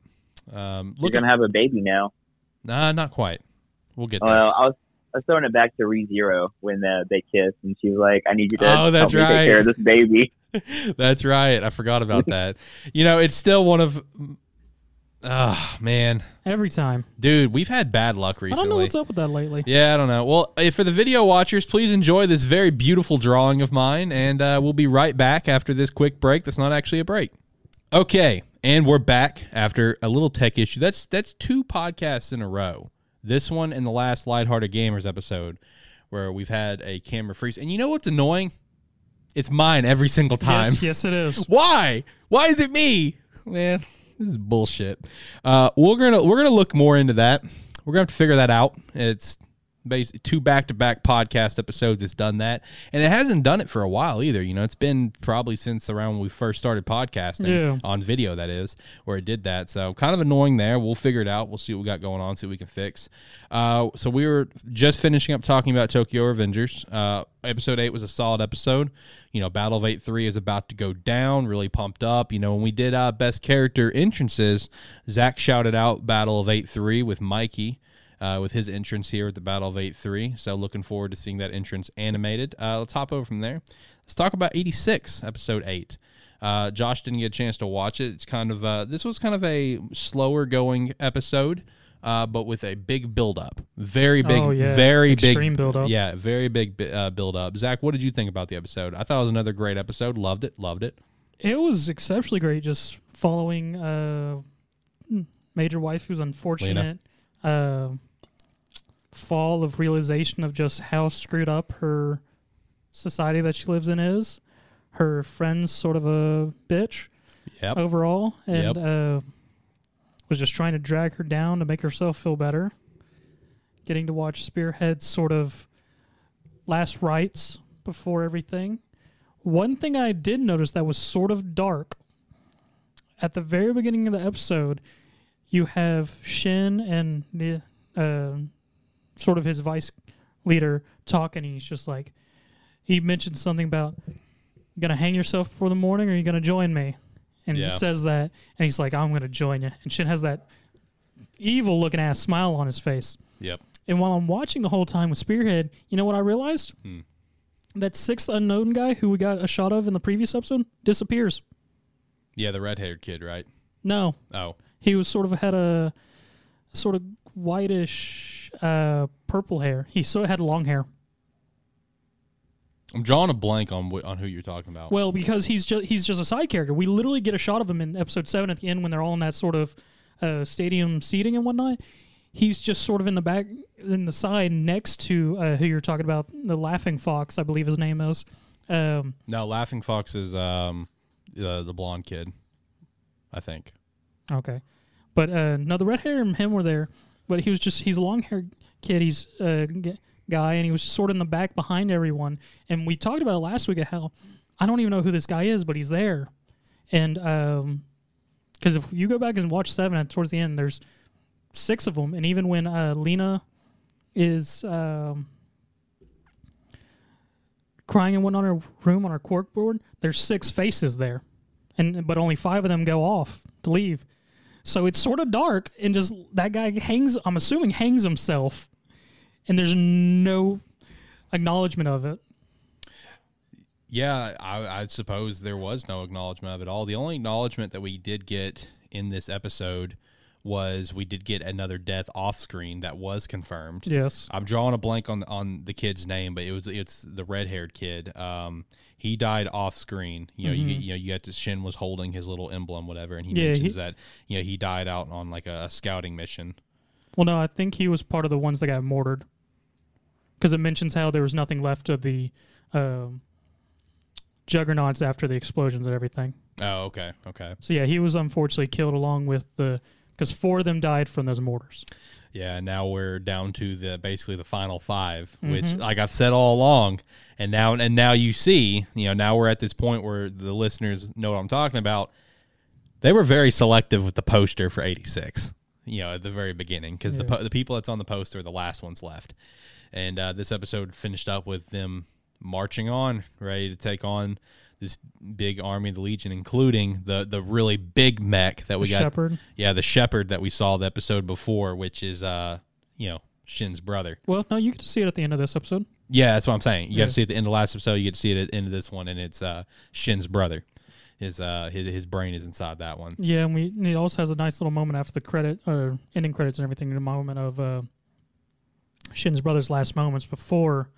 that. You're going to have a baby now. Nah, not quite. We'll get there. I was throwing it back to ReZero when they kissed, and she was like, I need you to help me take care of this baby. That's right. I forgot about that. You know, it's still one of... Oh, man. Every time. Dude, we've had bad luck recently. I don't know what's up with that lately. Yeah, I don't know. Well, for the video watchers, please enjoy this very beautiful drawing of mine, and we'll be right back after this quick break. That's not actually a break. Okay, and we're back after a little tech issue. That's two podcasts in a row. This one and the last Lighthearted Gamers episode where we've had a camera freeze. And you know what's annoying? It's mine every single time. Yes, it is. Why? Why is it me? Man, this is bullshit. We're gonna look more into that. We're gonna have to figure that out. It's basically two back-to-back podcast episodes that's done that. And it hasn't done it for a while either. You know, it's been probably since around when we first started podcasting on video, that is, where it did that. So kind of annoying there. We'll figure it out. We'll see what we got going on, see what we can fix. So we were just finishing up talking about Tokyo Revengers. Episode 8 was a solid episode. You know, Battle of 8-3 is about to go down, really pumped up. You know, when we did Best Character Entrances, Zach shouted out Battle of 8-3 with Mikey. With his entrance here at the Battle of 8-3. So looking forward to seeing that entrance animated. Let's hop over from there. Let's talk about 86, episode 8. Josh didn't get a chance to watch it. It's kind of this was kind of a slower going episode, but with a big build-up. Very big, very extreme big build-up. Yeah, very big build-up. Zach, what did you think about the episode? I thought it was another great episode. Loved it. It was exceptionally great, just following Major Wife, who's unfortunate. Fall of realization of just how screwed up her society that she lives in is. Her friend's sort of a bitch overall, and was just trying to drag her down to make herself feel better. Getting to watch Spearhead's sort of last rites before everything. One thing I did notice that was sort of dark, at the very beginning of the episode, you have Shin and the... sort of his vice leader talk, and he's just like, he mentioned something about, you gonna hang yourself before the morning, or are you gonna join me? And he just says that, and he's like, I'm gonna join you. And Shin has that evil looking ass smile on his face. Yep. And while I'm watching the whole time with Spearhead, you know what I realized? That sixth unknown guy who we got a shot of in the previous episode disappears. Yeah, the red-haired kid, right? No. Oh. He was sort of had a sort of whitish purple hair. He sort of had long hair. I'm drawing a blank on who you're talking about. Well, because he's just a side character. We literally get a shot of him in episode 7 at the end when they're all in that sort of stadium seating and whatnot. He's just sort of in the back, in the side next to who you're talking about, the Laughing Fox, I believe his name is. No, Laughing Fox is the blonde kid, I think. Okay. But no, the red hair and him were there. But he was he's a long-haired kid, he's a guy, and he was just sort of in the back behind everyone. And we talked about it last week, how I don't even know who this guy is, but he's there. And because if you go back and watch 7 towards the end, there's six of them. And even when Lena is crying and whatnot in her room on her corkboard, there's six faces there, but only five of them go off to leave. So it's sort of dark, and just that guy hangs himself, and there's no acknowledgement of it. Yeah, I suppose there was no acknowledgement of it all. The only acknowledgement that we did get in this episode was we did get another death off screen that was confirmed. Yes. I'm drawing a blank on the kid's name, but it's the red-haired kid. He died off screen. You know, mm-hmm. you got to Shin was holding his little emblem, whatever, and he mentions that, you know, he died out on like a scouting mission. Well, no, I think he was part of the ones that got mortared, because it mentions how there was nothing left of the juggernauts after the explosions and everything. Oh, okay. So yeah, he was unfortunately killed along with because four of them died from those mortars. Yeah, now we're down to basically the final five, mm-hmm. which, like I've said all along, and now you see, you know, now we're at this point where the listeners know what I'm talking about. They were very selective with the poster for 86, you know, at the very beginning, because the people that's on the poster are the last ones left. And this episode finished up with them marching on, ready to take on this big army of the Legion, including the really big mech that we got. Shepherd. Yeah, the Shepherd that we saw the episode before, which is, Shin's brother. Well, no, you get to see it at the end of this episode. Yeah, that's what I'm saying. You got to see it at the end of last episode. You get to see it at the end of this one, and it's Shin's brother. His brain is inside that one. Yeah, and it also has a nice little moment after the ending credits and everything, the moment of Shin's brother's last moments before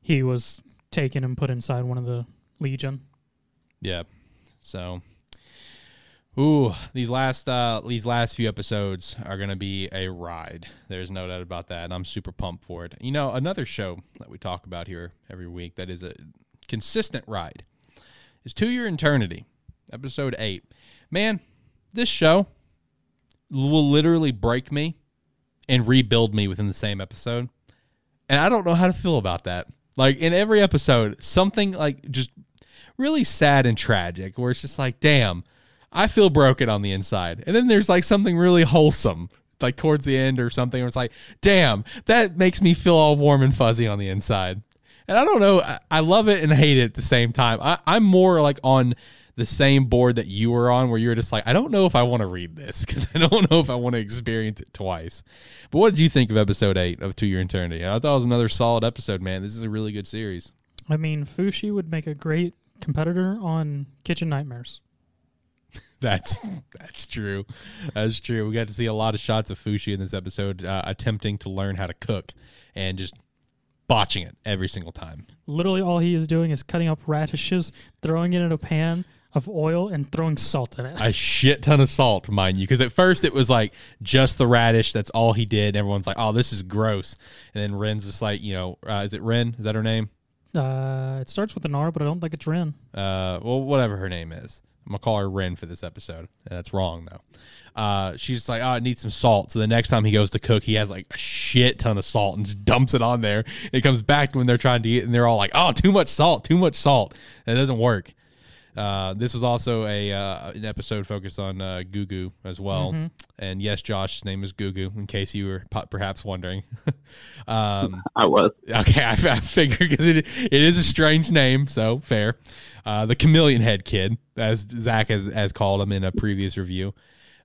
he was taken and put inside one of the Legion. Yeah. So, these last few episodes are going to be a ride. There's no doubt about that, and I'm super pumped for it. You know, another show that we talk about here every week that is a consistent ride is To Your Eternity, episode 8. Man, this show will literally break me and rebuild me within the same episode. And I don't know how to feel about that. Like, in every episode, something like just really sad and tragic where it's just like, damn, I feel broken on the inside. And then there's like something really wholesome, like towards the end or something, where it's like, damn, that makes me feel all warm and fuzzy on the inside. And I don't know. I love it and hate it at the same time. I'm more like on the same board that you were on, where you were just like, I don't know if I want to read this, because I don't know if I want to experience it twice. But what did you think of episode 8 of To Your Eternity? I thought it was another solid episode, man. This is a really good series. I mean, Fushi would make a great competitor on Kitchen Nightmares. That's true. That's true. We got to see a lot of shots of Fushi in this episode attempting to learn how to cook and just botching it every single time. Literally all he is doing is cutting up radishes, throwing it in a pan of oil, and throwing salt in it. A shit ton of salt, mind you, because at first it was like just the radish. That's all he did. Everyone's like, oh, this is gross. And then Ren's just like, you know, is it Ren? Is that her name? It starts with an R, but I don't think it's Ren. Well, whatever her name is. I'm going to call her Ren for this episode. That's wrong, though. She's like, oh, I need some salt. So the next time he goes to cook, he has like a shit ton of salt and just dumps it on there. It comes back when they're trying to eat, and they're all like, oh, too much salt. And it doesn't work. This was also an episode focused on Gugu as well. Mm-hmm. And yes, Josh, his name is Gugu, in case you were perhaps wondering. I was. Okay, I figured, because it is a strange name, so fair. The chameleon head kid, as Zach has called him in a previous review.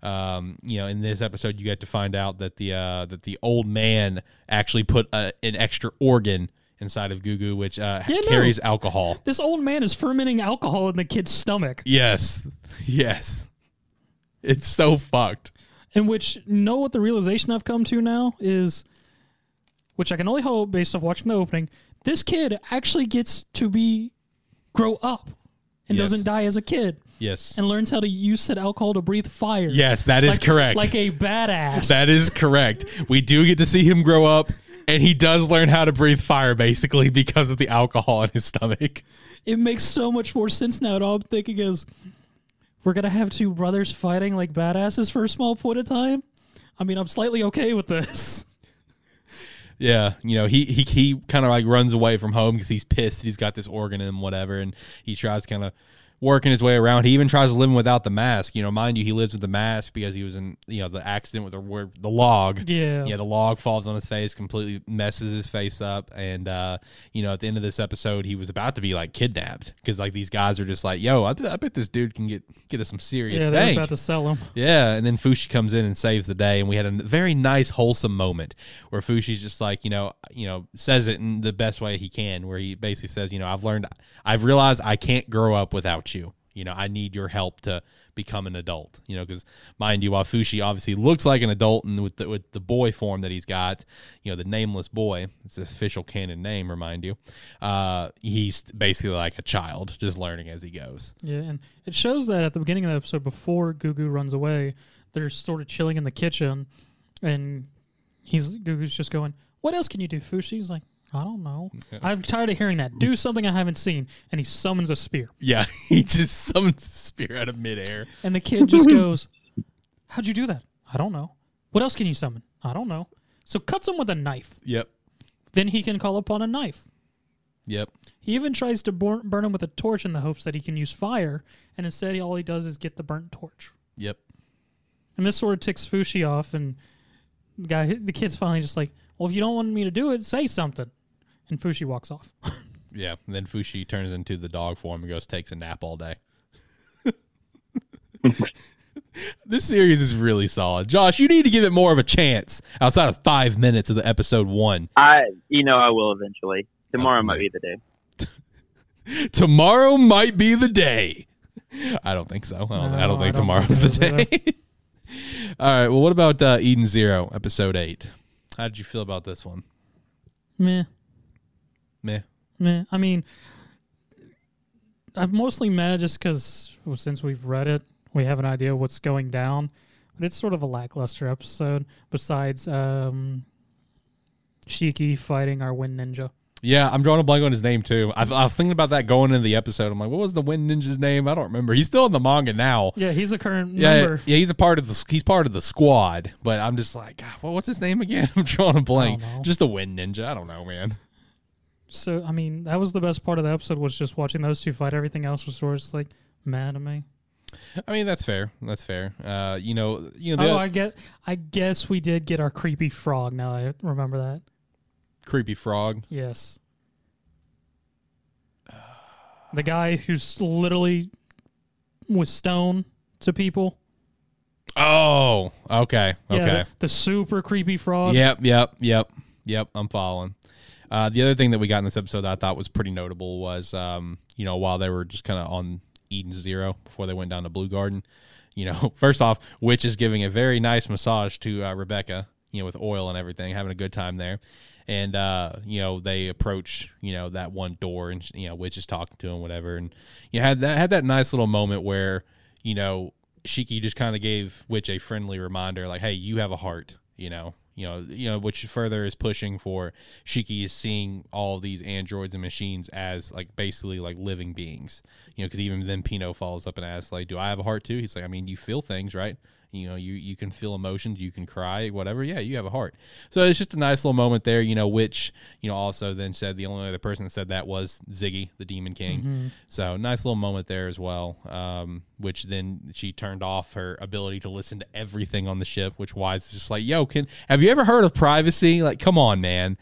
You know, in this episode, you get to find out that the old man actually put an extra organ inside of Gugu, which carries alcohol. This old man is fermenting alcohol in the kid's stomach. Yes. It's so fucked. And what the realization I've come to now is, which I can only hope based off watching the opening, this kid actually gets to grow up and doesn't die as a kid. Yes. And learns how to use said alcohol to breathe fire. Yes, that is correct. Like a badass. That is correct. We do get to see him grow up. And he does learn how to breathe fire, basically, because of the alcohol in his stomach. It makes so much more sense now. And all I'm thinking is, we're going to have two brothers fighting like badasses for a small point of time? I mean, I'm slightly okay with this. Yeah, you know, he kind of like runs away from home because he's pissed that he's got this organ and whatever, and he tries to kind of working his way around. He even tries to live without the mask. You know, mind you, he lives with the mask because he was in, you know, the accident with the log. Yeah. Yeah, the log falls on his face, completely messes his face up. And, you know, at the end of this episode, he was about to be, like, kidnapped because, like, these guys are just like, yo, I bet this dude can get us some serious bank. Yeah, they're about to sell him. Yeah, and then Fushi comes in and saves the day, and we had a very nice, wholesome moment where Fushi's just like, you know, says it in the best way he can, where he basically says, you know, I've realized I can't grow up without you. You know, I need your help to become an adult, you know, because mind you, while Fushi obviously looks like an adult and with the boy form that he's got, you know, the nameless boy, it's the official canon name, remind you, he's basically like a child, just learning as he goes. Yeah, and it shows that at the beginning of the episode, before Gugu runs away, they're sort of chilling in the kitchen, and Gugu's just going, what else can you do, Fushi? He's like, I don't know. I'm tired of hearing that. Do something I haven't seen. And he summons a spear. Yeah, he just summons a spear out of midair. And the kid just goes, how'd you do that? I don't know. What else can you summon? I don't know. So cuts him with a knife. Yep. Then he can call upon a knife. Yep. He even tries to burn him with a torch in the hopes that he can use fire. And instead, all he does is get the burnt torch. Yep. And this sort of ticks Fushi off. And the kid's finally just like, well, if you don't want me to do it, say something. And Fushi walks off. Yeah, and then Fushi turns into the dog form and goes takes a nap all day. This series is really solid. Josh, you need to give it more of a chance outside of 5 minutes of the episode one. I will eventually. Tomorrow might be the day. Tomorrow might be the day. I don't think so. I don't think tomorrow's the day. All right, well, what about Eden Zero, episode 8? How did you feel about this one? Meh. I mean, I'm mostly mad just because since we've read it, we have an idea what's going down. But it's sort of a lackluster episode besides Shiki fighting our Wind Ninja. Yeah, I'm drawing a blank on his name, too. I was thinking about that going into the episode. I'm like, what was the Wind Ninja's name? I don't remember. He's still in the manga now. Yeah, he's a current member. Yeah, he's part of the squad. But I'm just like, God, well, what's his name again? I'm drawing a blank. Just the Wind Ninja. I don't know, man. So, I mean, that was the best part of the episode was just watching those two fight. Everything else was sort of like mad at me. I mean, that's fair. I guess we did get our creepy frog. Now I remember that. Creepy frog? Yes. The guy who's literally was stone to people. Oh, okay. Yeah, the super creepy frog. Yep. I'm following. The other thing that we got in this episode that I thought was pretty notable was, you know, while they were just kind of on Eden Zero before they went down to Blue Garden, you know, first off, Witch is giving a very nice massage to Rebecca, you know, with oil and everything, having a good time there. And, you know, they approach, you know, that one door and, you know, Witch is talking to him, whatever. And you had that nice little moment where, you know, Shiki just kind of gave Witch a friendly reminder like, hey, you have a heart, you know. You know, which further is pushing for Shiki is seeing all these androids and machines as like basically like living beings, you know, because even then Pino follows up and asks like, do I have a heart too? He's like, I mean, you feel things, right? You know, you can feel emotions, you can cry, whatever. Yeah, you have a heart. So it's just a nice little moment there, you know, which, you know, also then said the only other person that said that was Ziggy, the Demon King. Mm-hmm. So nice little moment there as well, which then she turned off her ability to listen to everything on the ship, which Wise is just like, yo, have you ever heard of privacy? Like, come on, man.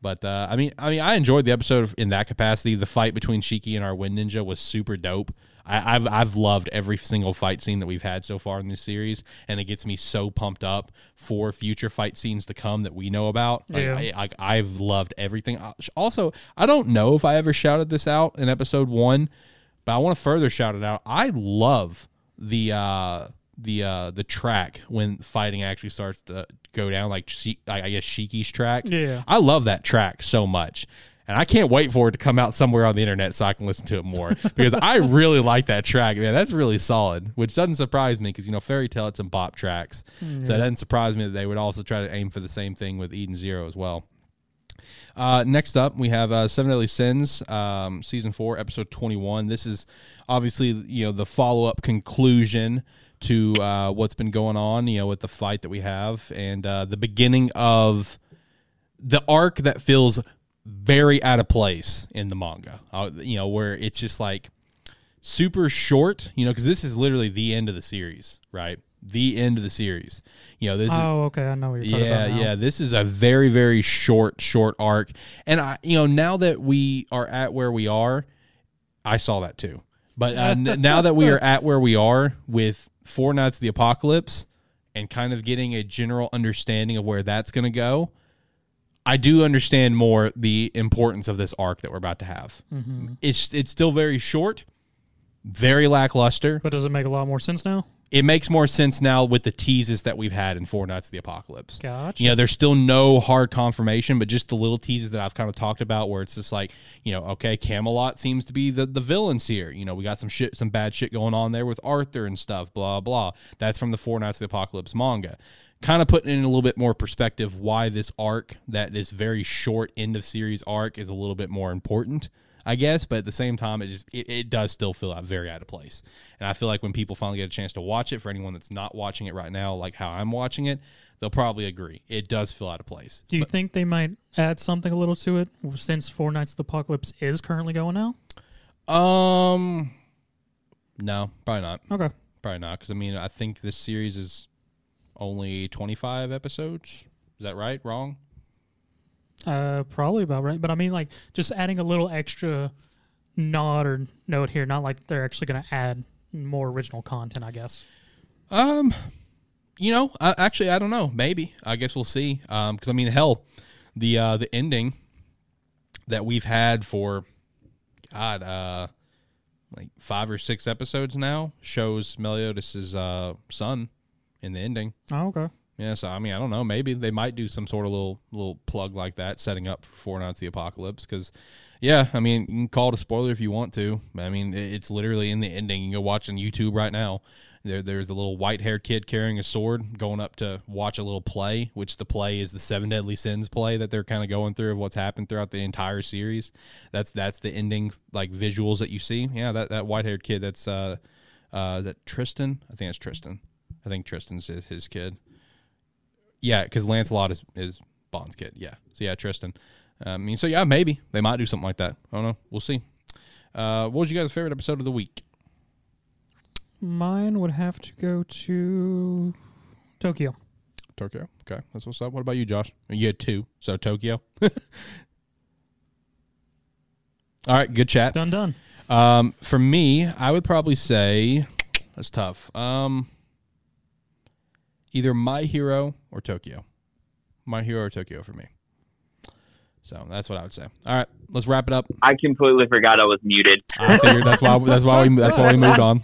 But, I mean, I enjoyed the episode in that capacity. The fight between Shiki and our Wind Ninja was super dope. I've loved every single fight scene that we've had so far in this series, and it gets me so pumped up for future fight scenes to come that we know about. I've loved everything. Also, I don't know if I ever shouted this out in episode one, but I want to further shout it out. I love the track when fighting actually starts to go down, like I guess Shiki's track. Yeah, I love that track so much. And I can't wait for it to come out somewhere on the internet so I can listen to it more because I really like that track, man. That's really solid, which doesn't surprise me because, you know, Fairy Tail had some bop tracks. Mm-hmm. So it doesn't surprise me that they would also try to aim for the same thing with Eden Zero as well. Next up, we have Seven Deadly Sins, Season 4, Episode 21. This is obviously, you know, the follow-up conclusion to what's been going on, you know, with the fight that we have and the beginning of the arc that feels very out of place in the manga, you know, where it's just like super short, you know, because this is literally the end of the series, right? The end of the series. You know, this I know what you're talking about now. Yeah, this is a very, very short arc. And I, you know, now that we are at where we are, I saw that too. But now that we are at where we are with Four Knights of the Apocalypse and kind of getting a general understanding of where that's going to go, I do understand more the importance of this arc that we're about to have. Mm-hmm. It's still very short, very lackluster. But does it make a lot more sense now? It makes more sense now with the teases that we've had in Four Knights of the Apocalypse. Gotcha. You know, there's still no hard confirmation, but just the little teases that I've kind of talked about where it's just like, you know, okay, Camelot seems to be the villains here. You know, we got some bad shit going on there with Arthur and stuff, blah, blah. That's from the Four Knights of the Apocalypse manga. Kind of putting in a little bit more perspective why this arc, that this very short end of series arc, is a little bit more important, I guess, but at the same time, it does still feel very out of place. And I feel like when people finally get a chance to watch it, for anyone that's not watching it right now, like how I'm watching it, they'll probably agree. It does feel out of place. Do you think they might add something a little to it since Four Knights of the Apocalypse is currently going out? No, probably not. Okay. Probably not, because, I mean, I think this series is only 25 episodes. Is that right? Wrong? Probably about right, but I mean, like, just adding a little extra nod or note here, not like they're actually going to add more original content, I guess. You know, I don't know. Maybe. I guess we'll see. Because I mean, hell, the ending that we've had for like 5 or 6 episodes now shows Meliodas' son in the ending. Oh, okay. Yeah, so, I mean, I don't know. Maybe they might do some sort of little plug like that, setting up for Four Knights of the Apocalypse. Because, yeah, I mean, you can call it a spoiler if you want to. I mean, it's literally in the ending. You can go watch on YouTube right now. There's a little white-haired kid carrying a sword going up to watch a little play, which the play is the 7 Deadly Sins play that they're kind of going through of what's happened throughout the entire series. That's the ending, like, visuals that you see. Yeah, that white-haired kid, that's that Tristan? I think that's Tristan. I think Tristan's his kid. Yeah, because Lancelot is Bond's kid. Yeah. So, yeah, Tristan. I mean, so, yeah, maybe. They might do something like that. I don't know. We'll see. What was your guys' favorite episode of the week? Mine would have to go to Tokyo. Tokyo. Okay. That's what's up. What about you, Josh? You had 2, so Tokyo. All right. Good chat. Done. For me, I would probably say, that's tough. Either My Hero or Tokyo. My Hero or Tokyo for me. So that's what I would say. All right, let's wrap it up. I completely forgot I was muted. I figured that's why we moved on.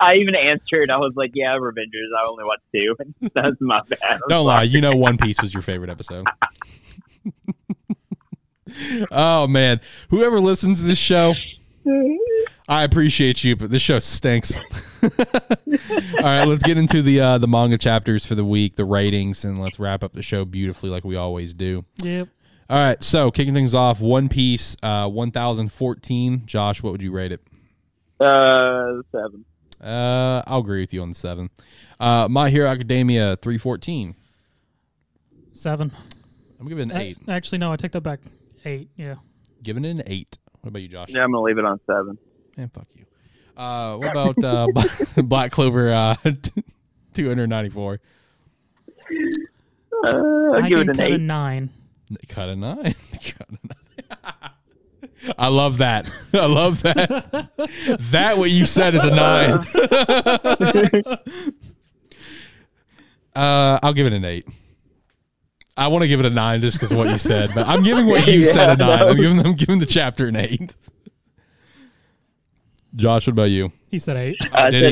I even answered. I was like, yeah, Revengers. I only watched 2. That's my bad. Don't lie. You know One Piece was your favorite episode. Oh, man. Whoever listens to this show, I appreciate you, but this show stinks. All right, let's get into the manga chapters for the week, the ratings, and let's wrap up the show beautifully like we always do. Yep. All right, so kicking things off, One Piece, 1014. Josh, what would you rate it? 7. I'll agree with you on the 7. My Hero Academia, 314. 7. I'm giving it an 8. Actually, no, I take that back. 8, yeah. Giving it an 8. What about you, Josh? Yeah, I'm going to leave it on 7. Man, fuck you. What about Black Clover 294? I'll give it an 8. Cut a 9. I love that. That what you said is a 9. I'll give it an 8. I want to give it a 9 just because of what you said, but I'm giving what you said a 9. I'm giving the chapter an 8. Josh, what about you? He said 8. I said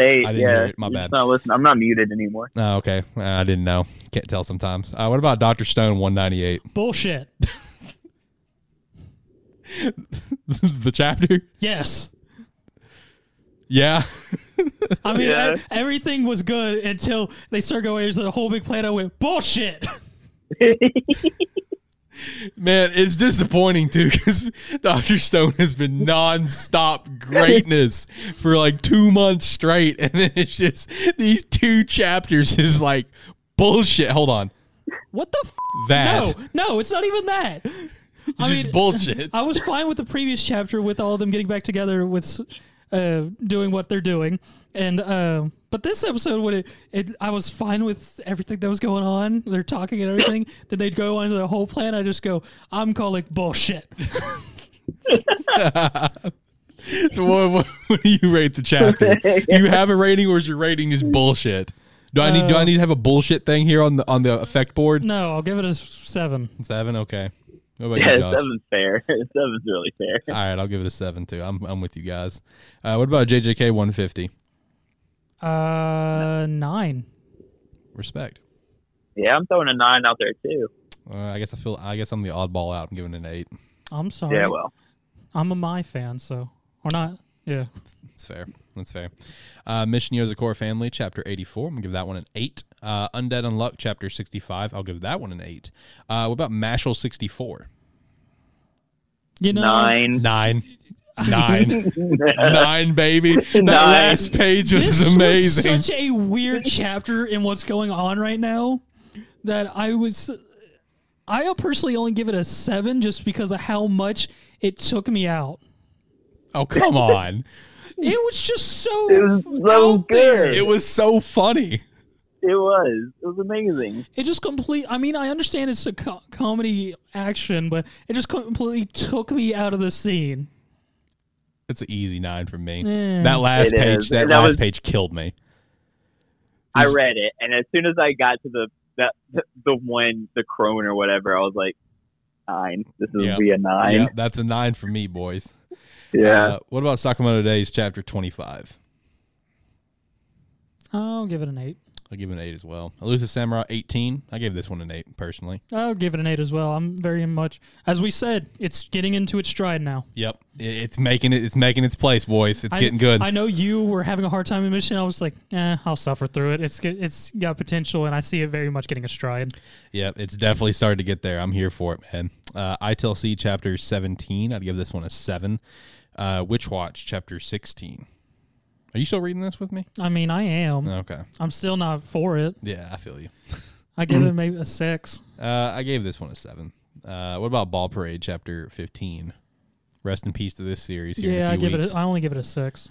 8. I didn't hear it. My bad. I'm not muted anymore. Oh, okay. I didn't know. Can't tell sometimes. What about Dr. Stone 198? Bullshit. The chapter? Yes. Yeah. I mean, everything was good until they started going into the whole big plan. I went, bullshit. Man, it's disappointing too because Dr. Stone has been nonstop greatness for like 2 months straight, and then it's just these 2 chapters is like bullshit. Hold on, what the? That no, it's not even that. It's just bullshit. I was fine with the previous chapter with all of them getting back together with doing what they're doing. And but this episode, when I was fine with everything that was going on. They're talking and everything. Then they'd go on to the whole plan. I just go, I'm calling bullshit. So what do you rate the chapter? Do you have a rating, or is your rating just bullshit? Do I need to have a bullshit thing here on the effect board? No, I'll give it a 7. 7, okay. What about you, Josh? 7's fair. 7's really fair. All right, I'll give it a 7 too. I'm with you guys. What about JJK 150? 9. Respect. Yeah, I'm throwing a 9 out there too. I guess I'm the oddball out. I'm giving it an 8. I'm sorry. Yeah, well, I'm a My fan, so or not. Yeah, it's fair. That's fair. Mission Yozakura Family, Chapter 84. I'm going to give that one an 8. Undead Unluck, Chapter 65. I'll give that one an 8. What about Mashal 64? 9. 9. 9, baby. That last page was amazing. This was such a weird chapter in what's going on right now that I'll personally only give it a 7 just because of how much it took me out. Oh, come on. It was just so... It was so good. It was so funny. It was. It was amazing. It just completely... I mean, I understand it's a comedy action, but it just completely took me out of the scene. It's an easy 9 from me. Yeah. That last page killed me. I read it, and as soon as I got to the crone or whatever, I was like, 9. This is be a 9. Yep, that's a 9 for me, boys. Yeah. What about Sakamoto Days, Chapter 25? I'll give it an 8. I'll give it an 8 as well. Elusive Samurai 18. I gave this one an 8 personally. I'll give it an 8 as well. I'm very much, as we said, it's getting into its stride now. Yep, it's making its place, boys. It's getting good. I know you were having a hard time in Mission. I was like, I'll suffer through it. It's got potential, and I see it very much getting a stride. Yep, it's definitely started to get there. I'm here for it, man. ITLC Chapter 17. I'd give this one a 7. Witch Watch Chapter 16. Are you still reading this with me? I mean, I am. Okay. I'm still not for it. Yeah, I feel you. I give it maybe a 6. I gave this one a 7. What about Ball Parade Chapter 15? Rest in peace to this series here in a few weeks. I only give it a 6.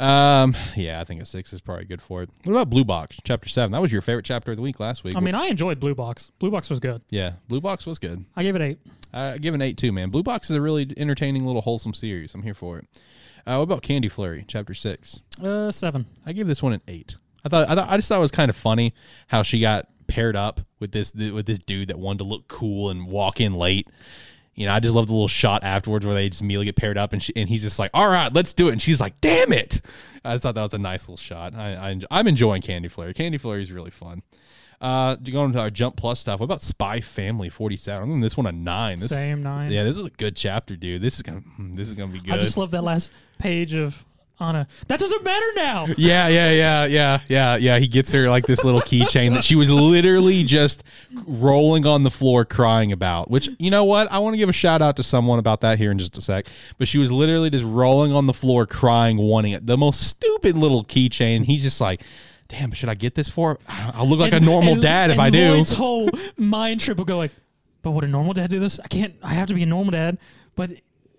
Yeah, I think a 6 is probably good for it. What about Blue Box Chapter 7? That was your favorite chapter of the week last week. I mean, I enjoyed Blue Box. Blue Box was good. Yeah, Blue Box was good. I gave it 8. I give an 8 too, man. Blue Box is a really entertaining little wholesome series. I'm here for it. What about Candy Flurry, Chapter 6? 7. I gave this one an 8. I just thought it was kind of funny how she got paired up with this dude that wanted to look cool and walk in late. You know, I just love the little shot afterwards where they just immediately get paired up, and he's just like, "All right, let's do it," and she's like, "Damn it!" I just thought that was a nice little shot. I'm enjoying Candy Flurry. Candy Flurry is really fun. Going to our Jump Plus stuff. What about Spy Family 47? I'm giving this one a 9. Same 9. Yeah, this is a good chapter, dude. This is gonna be good. I just love that last page of Anna. That doesn't matter now. Yeah. He gets her like this little keychain that she was literally just rolling on the floor crying about. Which, you know what? I want to give a shout out to someone about that here in just a sec. But she was literally just rolling on the floor crying, wanting it. The most stupid little keychain. He's just like, damn, should I get this for? I'll look like a normal dad if I do. Lloyd's whole mind trip will go like, but would a normal dad do this? I can't. I have to be a normal dad, but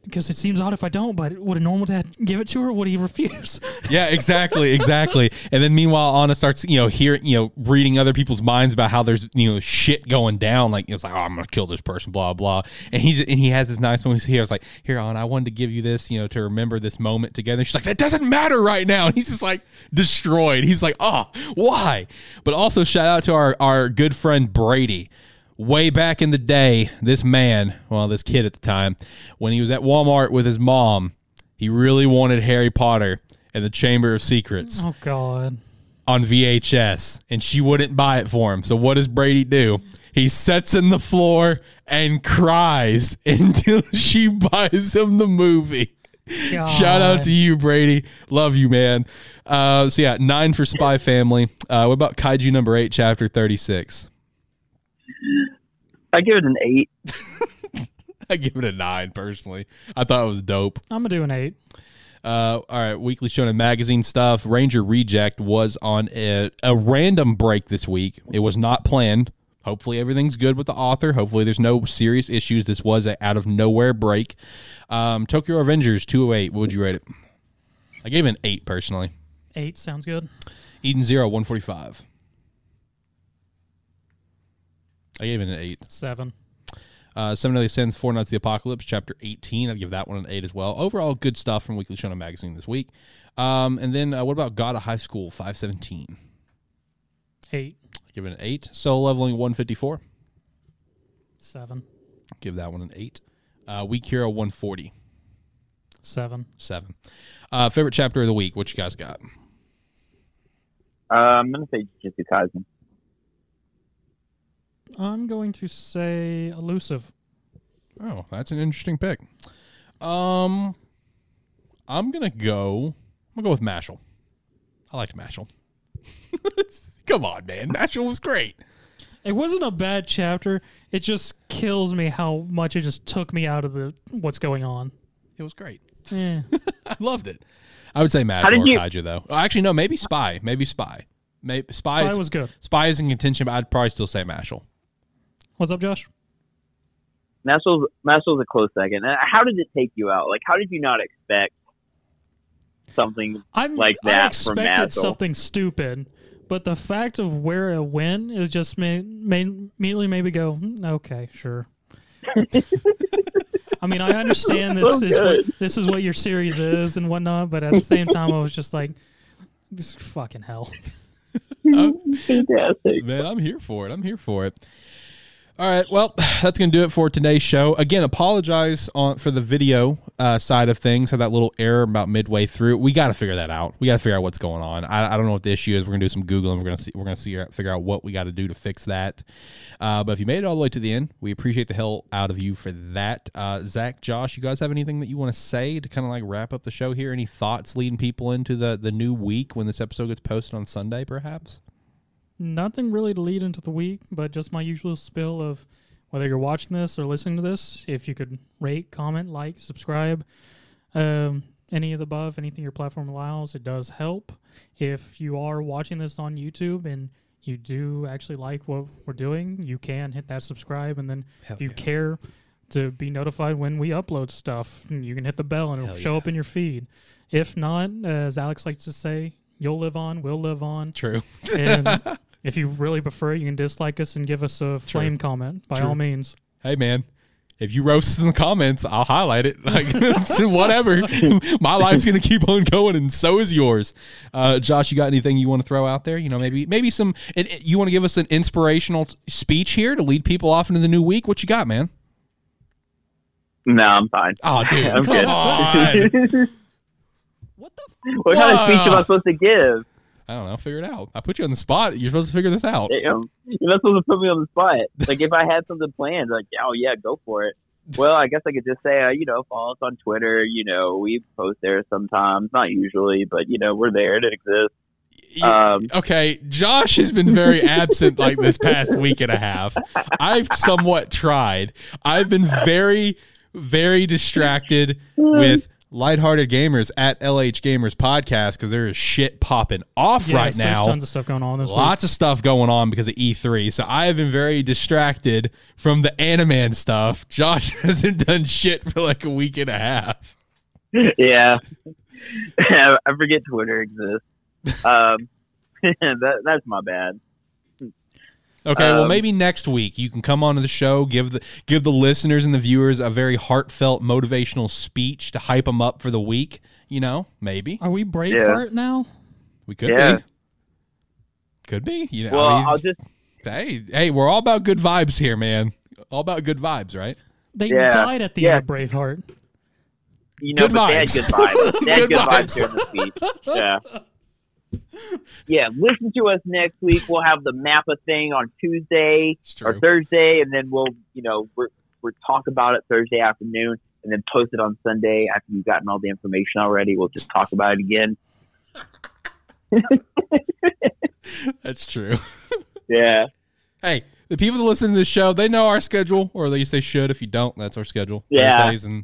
because it seems odd if I don't. But would a normal dad give it to her? Or would he refuse? Yeah, exactly. And then meanwhile, Anna starts, reading other people's minds about how there's, shit going down. Like it's like, oh, I'm gonna kill this person, blah blah. And he has this nice moment. He was like, here, Anna, I wanted to give you this, to remember this moment together. And she's like, that doesn't matter right now. And he's just like, destroyed. He's like, why? But also shout out to our good friend Brady. Way back in the day, this kid at the time, when he was at Walmart with his mom, he really wanted Harry Potter and the Chamber of Secrets. Oh, God. On VHS, and she wouldn't buy it for him. So what does Brady do? He sets in the floor and cries until she buys him the movie. God. Shout out to you, Brady. Love you, man. 9 for Spy Family. What about Kaiju number 8, Chapter 36? I give it an 8. I give it a 9 personally. I thought it was dope. I'm gonna do an 8. All right, Weekly Shonen Magazine stuff. Ranger Reject was on a random break this week. It was not planned. Hopefully everything's good with the author. Hopefully there's no serious issues. This was an out of nowhere break. Tokyo Revengers 208. What would you rate it? I gave it an 8 personally. 8 sounds good. Eden 0, 145. I gave it an 8. 7. Seven Deadly Sins, Four Nights of the Apocalypse, Chapter 18. I'd give that one an 8 as well. Overall, good stuff from Weekly Shonen Magazine this week. And then what about God of High School, 517? 8. I'd give it an 8. Solo Leveling, 154. 7. Give that one an 8. Weak Hero, 140. 7. Favorite chapter of the week, what you guys got? I'm going to say Jujutsu Kaisen. I'm going to say Elusive. Oh, that's an interesting pick. I'm gonna go with Mashal. I liked Mashal. Come on, man. Mashal was great. It wasn't a bad chapter. It just kills me how much it just took me out of the what's going on. It was great. Yeah. I loved it. I would say Mashal or Kaiju though. Oh, actually, no. Maybe Spy. Spy was good. Spy is in contention, but I'd probably still say Mashal. What's up, Josh? Mashal's a close second. How did it take you out? Like, how did you not expect something like that? I expected something stupid, but the fact of where it went is just immediately made me go, okay, sure. I mean, I understand this is what your series is and whatnot, but at the same time, I was just like, this is fucking hell. Fantastic. Man, I'm here for it. All right, well, that's going to do it for today's show. Again, apologize for the video side of things. Had that little error about midway through. We got to figure that out. We got to figure out what's going on. I don't know what the issue is. We're going to do some Googling. We're going to figure out what we got to do to fix that. But if you made it all the way to the end, we appreciate the hell out of you for that. Zach, Josh, you guys have anything that you want to say to kind of like wrap up the show here? Any thoughts leading people into the new week when this episode gets posted on Sunday, perhaps? Nothing really to lead into the week, but just my usual spill of whether you're watching this or listening to this, if you could rate, comment, like, subscribe, any of the above, anything your platform allows, it does help. If you are watching this on YouTube and you do actually like what we're doing, you can hit that subscribe, and then if you care to be notified when we upload stuff, you can hit the bell and it'll show up in your feed. If not, as Alex likes to say, you'll live on, we'll live on. True. And if you really prefer it, you can dislike us and give us a flame comment by all means. Hey, man, if you roast us in the comments, I'll highlight it. Like, whatever. My life's going to keep on going, and so is yours. Josh, you got anything you want to throw out there? You know, maybe some. You want to give us an inspirational speech here to lead people off into the new week? What you got, man? No, I'm fine. Oh, dude, come on. What the fuck? What kind of speech am I supposed to give? I don't know. Figure it out. I put you on the spot. You're supposed to figure this out. Damn. You're not supposed to put me on the spot. Like, if I had something planned, like, oh, yeah, go for it. Well, I guess I could just say, follow us on Twitter. We post there sometimes. Not usually, but, we're there. It exists. Okay, Josh has been very absent like this past week and a half. I've somewhat tried. I've been very, very distracted with Lighthearted Gamers at LH Gamers Podcast because there is shit popping off right now. There's tons of stuff going on this week. Lots of stuff going on because of E3. So I have been very distracted from the Animan stuff. Josh hasn't done shit for like a week and a half. Yeah. I forget Twitter exists. That's my bad. Okay, well, maybe next week you can come onto the show, give the listeners and the viewers a very heartfelt, motivational speech to hype them up for the week. Maybe. Are we Braveheart now? We could be. Could be. Well, I'll just. Hey, we're all about good vibes here, man. All about good vibs, right? They died at the end of Braveheart. Good vibes. They had good vibes. They had good vibes during the speech. Yeah. Yeah, listen to us next week. We'll have the MAPPA thing on Tuesday or Thursday, and then we'll, we'll talk about it Thursday afternoon, and then post it on Sunday after you've gotten all the information already. We'll just talk about it again. That's true. Yeah. Hey, the people that listen to this show, they know our schedule, or at least they should. If you don't, that's our schedule. Yeah. Thursdays and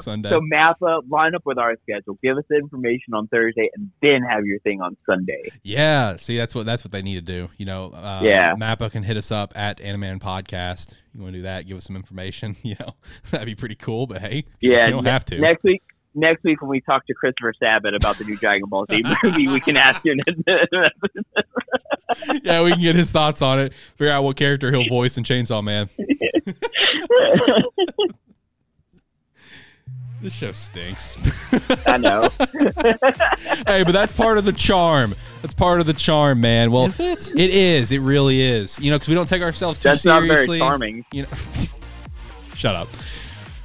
Sunday. So MAPPA, line up with our schedule. Give us the information on Thursday, and then have your thing on Sunday. Yeah. See, that's what they need to do. MAPPA can hit us up at Animan Podcast. You want to do that? Give us some information. That'd be pretty cool. But hey, you don't have to. Next week. next week when we talk to Christopher Sabat about the new Dragon Ball Z movie, we can ask him. Yeah, we can get his thoughts on it. Figure out what character he'll voice in Chainsaw Man. This show stinks. I know. Hey, but that's part of the charm. That's part of the charm, man. Well, is it? It is. It really is. You know, because we don't take ourselves too seriously. That's not very charming. You know. Shut up.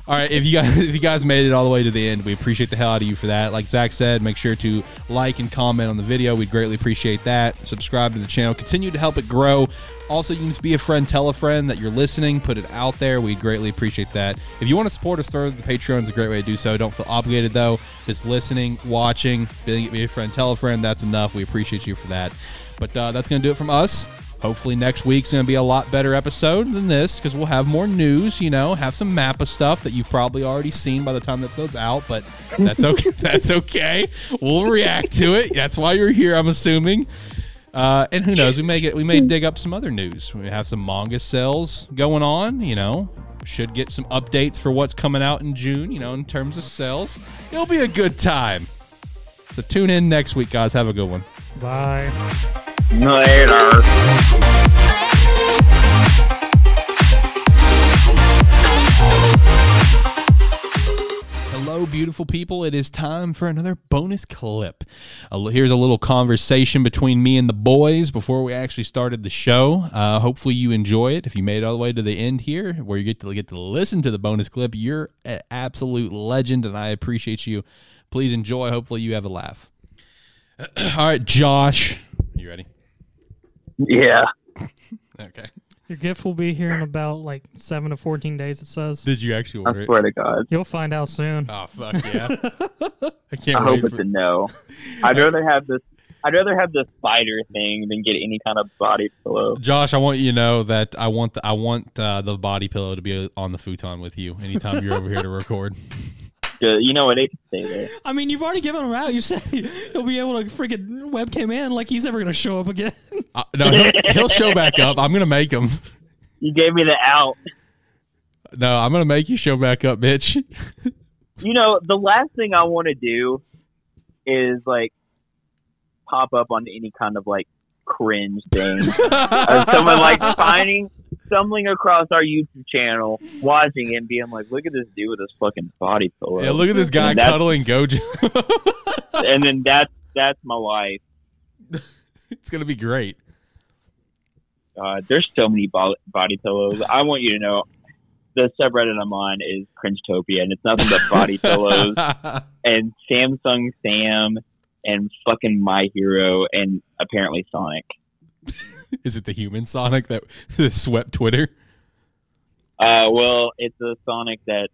All right, if you guys made it all the way to the end, we appreciate the hell out of you for that. Like Zach said, make sure to like and comment on the video. We'd greatly appreciate that. Subscribe to the channel. Continue to help it grow. Also, you can just be a friend, tell a friend that you're listening. Put it out there. We'd greatly appreciate that. If you want to support us further, the Patreon is a great way to do so. Don't feel obligated, though. Just listening, watching, be a friend, tell a friend. That's enough. We appreciate you for that. But that's going to do it from us. Hopefully next week's going to be a lot better episode than this because we'll have more news, you know, have some MAPPA stuff that you've probably already seen by the time the episode's out, but that's okay. That's okay. We'll react to it. That's why you're here, I'm assuming. And who knows? We may dig up some other news. We have some manga sales going on, you know. Should get some updates for what's coming out in June, you know, in terms of sales. It'll be a good time. So tune in next week, guys. Have a good one. Bye. Later. Hello, beautiful people. It is time for another bonus clip. Here's a little conversation between me and the boys before we actually started the show. Hopefully you enjoy it. If you made it all the way to the end here where you get to listen to the bonus clip, you're an absolute legend, and I appreciate you. Please enjoy. Hopefully you have a laugh. All right, Josh. You ready? Yeah. Okay. Your gift will be here in about, 7 to 14 days, it says. Did you actually order it? I swear to God. You'll find out soon. Oh, fuck yeah. I hope it's a no. I'd rather have the spider thing than get any kind of body pillow. Josh, I want you to know that I want the body pillow to be on the futon with you anytime you're over here to record. You know what they can say there. I mean, you've already given him out. You said he'll be able to freaking webcam in like he's ever going to show up again. No, he'll show back up. I'm going to make him. You gave me the out. No, I'm going to make you show back up, bitch. You know, the last thing I want to do is pop up on any kind of cringe thing. Someone stumbling across our YouTube channel, watching it and being like, look at this dude with his fucking body pillow. Yeah, look at this guy cuddling Gojo. And then that's my life. It's going to be great. There's so many body pillows. I want you to know the subreddit I'm on is Cringetopia, and it's nothing but body pillows and Samsung Sam and fucking My Hero and apparently Sonic. Is it the human Sonic that swept Twitter? Well, it's a Sonic that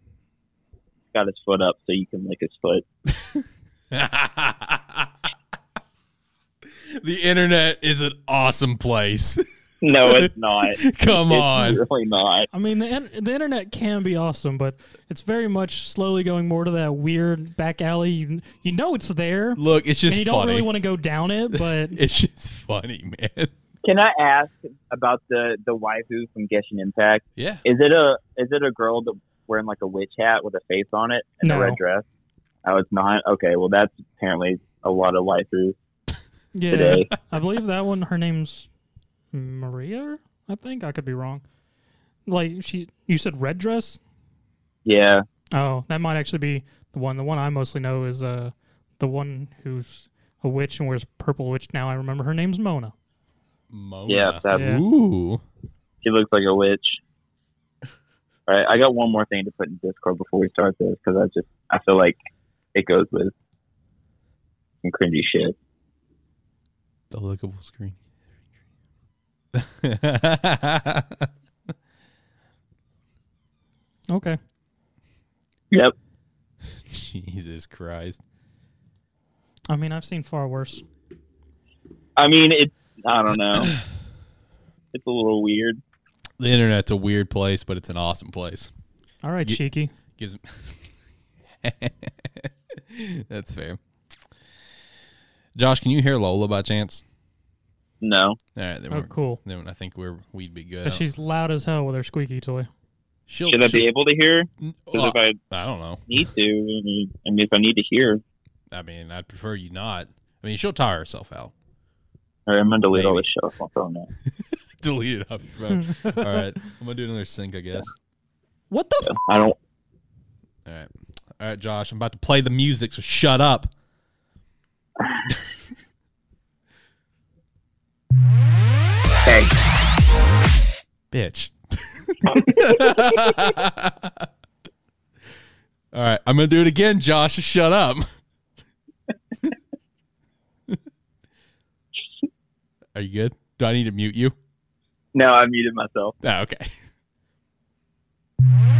got his foot up so you can lick his foot. The internet is an awesome place. No, it's not. Come on. It's really not. I mean, the internet can be awesome, but it's very much slowly going more to that weird back alley. You know it's there. Look, it's just funny. Don't really want to go down it, but... It's just funny, man. Can I ask about the waifu from Genshin Impact? Yeah. Is it a girl wearing a witch hat with a face on it and a red dress? Oh, it's not? Okay, well, that's apparently a lot of waifus today. I believe that one, her name's... Maria, I think. I could be wrong. You said red dress? Yeah. Oh, that might actually be the one. The one I mostly know is the one who's a witch and wears purple witch. Now I remember her name's Mona. Mona. Yeah, Ooh. She looks like a witch. All right, I got one more thing to put in Discord before we start this because I feel like it goes with some cringy shit. The lookable screen. Okay. Yep. Jesus Christ. I mean, I've seen far worse. I mean, I don't know. It's a little weird. The internet's a weird place, but it's an awesome place. All right, Cheeky. That's fair. Josh, can you hear Lola by chance? No. All right, then cool. Then I think we'd be good. She's loud as hell with her squeaky toy. Should I be able to hear? Well, I don't know. Need to. I mean, if I need to hear. I mean, I'd prefer you not. I mean, she'll tire herself out. All right, I'm going to delete all this shit off my phone now. Delete it off your phone. All right. I'm going to do another sync, I guess. What the f? I don't. All right. All right, Josh. I'm about to play the music, so shut up. Hey. Bitch. All right, I'm gonna do it again, Josh. Shut up. Are you good? Do I need to mute you? No, I muted myself. Oh, okay.